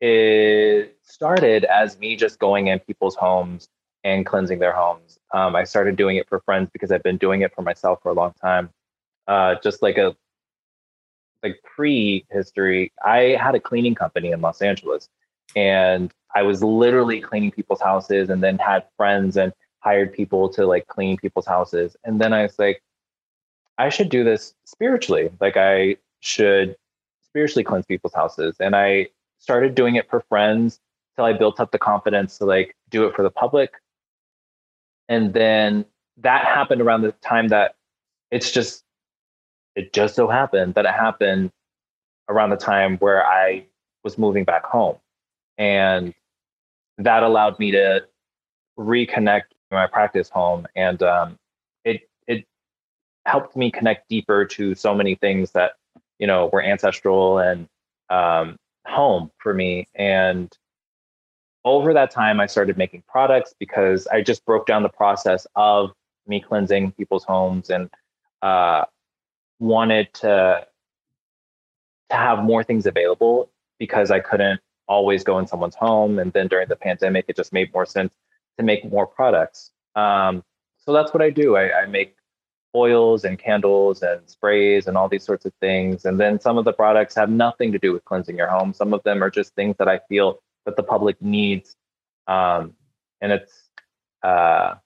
is started as me just going in people's homes and cleansing their homes. Um, I started doing it for friends because I've been doing it for myself for a long time. Uh, just like a like pre-history, I had a cleaning company in Los Angeles, and I was literally cleaning people's houses, and then had friends and hired people to like clean people's houses. And then I was like, I should do this spiritually. Like I should spiritually cleanse people's houses. And I started doing it for friends till I built up the confidence to like do it for the public. And then that happened around the time that it's just, it just so happened that it happened around the time where I was moving back home. And that allowed me to reconnect my practice home. And um, it it helped me connect deeper to so many things that, you know, were ancestral and um, home for me. And over that time, I started making products because I just broke down the process of me cleansing people's homes, and uh, wanted to to have more things available because I couldn't always go in someone's home. And then during the pandemic, it just made more sense to make more products. Um, so that's what I do. I, I make oils and candles and sprays and all these sorts of things. And then some of the products have nothing to do with cleansing your home. Some of them are just things that I feel that the public needs. Um, and it's uh,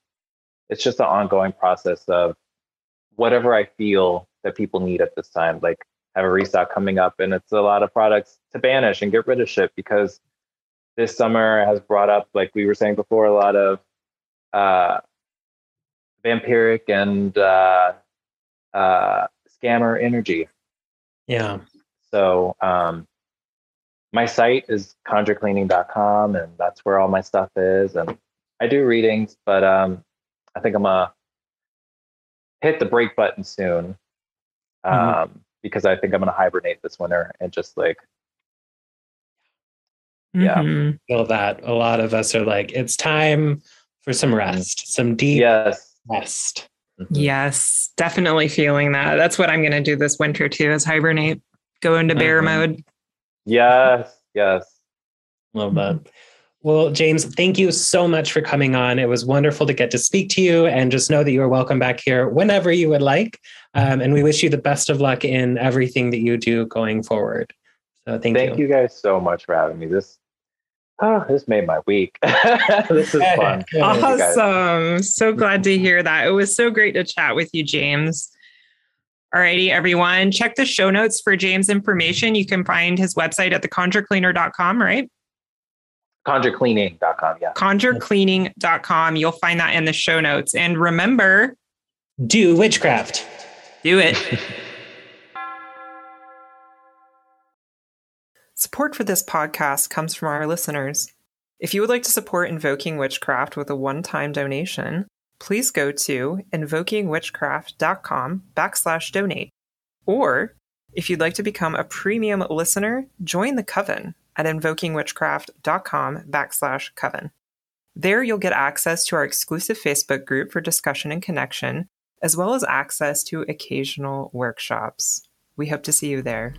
it's just an ongoing process of whatever I feel that people need at this time. Like I have a restock coming up, and it's a lot of products to banish and get rid of shit, because this summer has brought up, like we were saying before, a lot of uh, vampiric and uh, uh, scammer energy. Yeah. So um, my site is conjure cleaning dot com, and that's where all my stuff is. And I do readings, but um, I think I'm gonna hit the break button soon, um, mm-hmm. because I think I'm gonna hibernate this winter and just like, yeah, mm-hmm. feel that a lot of us are like, it's time for some rest, some deep yes. rest. Mm-hmm. Yes, definitely feeling that. That's what I'm going to do this winter too, is hibernate, go into bear mm-hmm. mode. Yes, yes. Love that. Well, James, thank you so much for coming on. It was wonderful to get to speak to you, and just know that you are welcome back here whenever you would like. Um, and we wish you the best of luck in everything that you do going forward. So thank, thank you. you guys so much for having me. This oh, this made my week. This is fun. Awesome. So glad to hear that. It was so great to chat with you, James. All righty, everyone. Check the show notes for James' information. You can find his website at the conjure cleaner dot com, right? conjure cleaning dot com, yeah. conjure cleaning dot com. You'll find that in the show notes. And remember, do witchcraft. Do it. Support for this podcast comes from our listeners. If you would like to support Invoking Witchcraft with a one-time donation, please go to invoking witchcraft dot com backslash donate. Or if you'd like to become a premium listener, join the coven at invoking witchcraft dot com backslash coven. There you'll get access to our exclusive Facebook group for discussion and connection, as well as access to occasional workshops. We hope to see you there.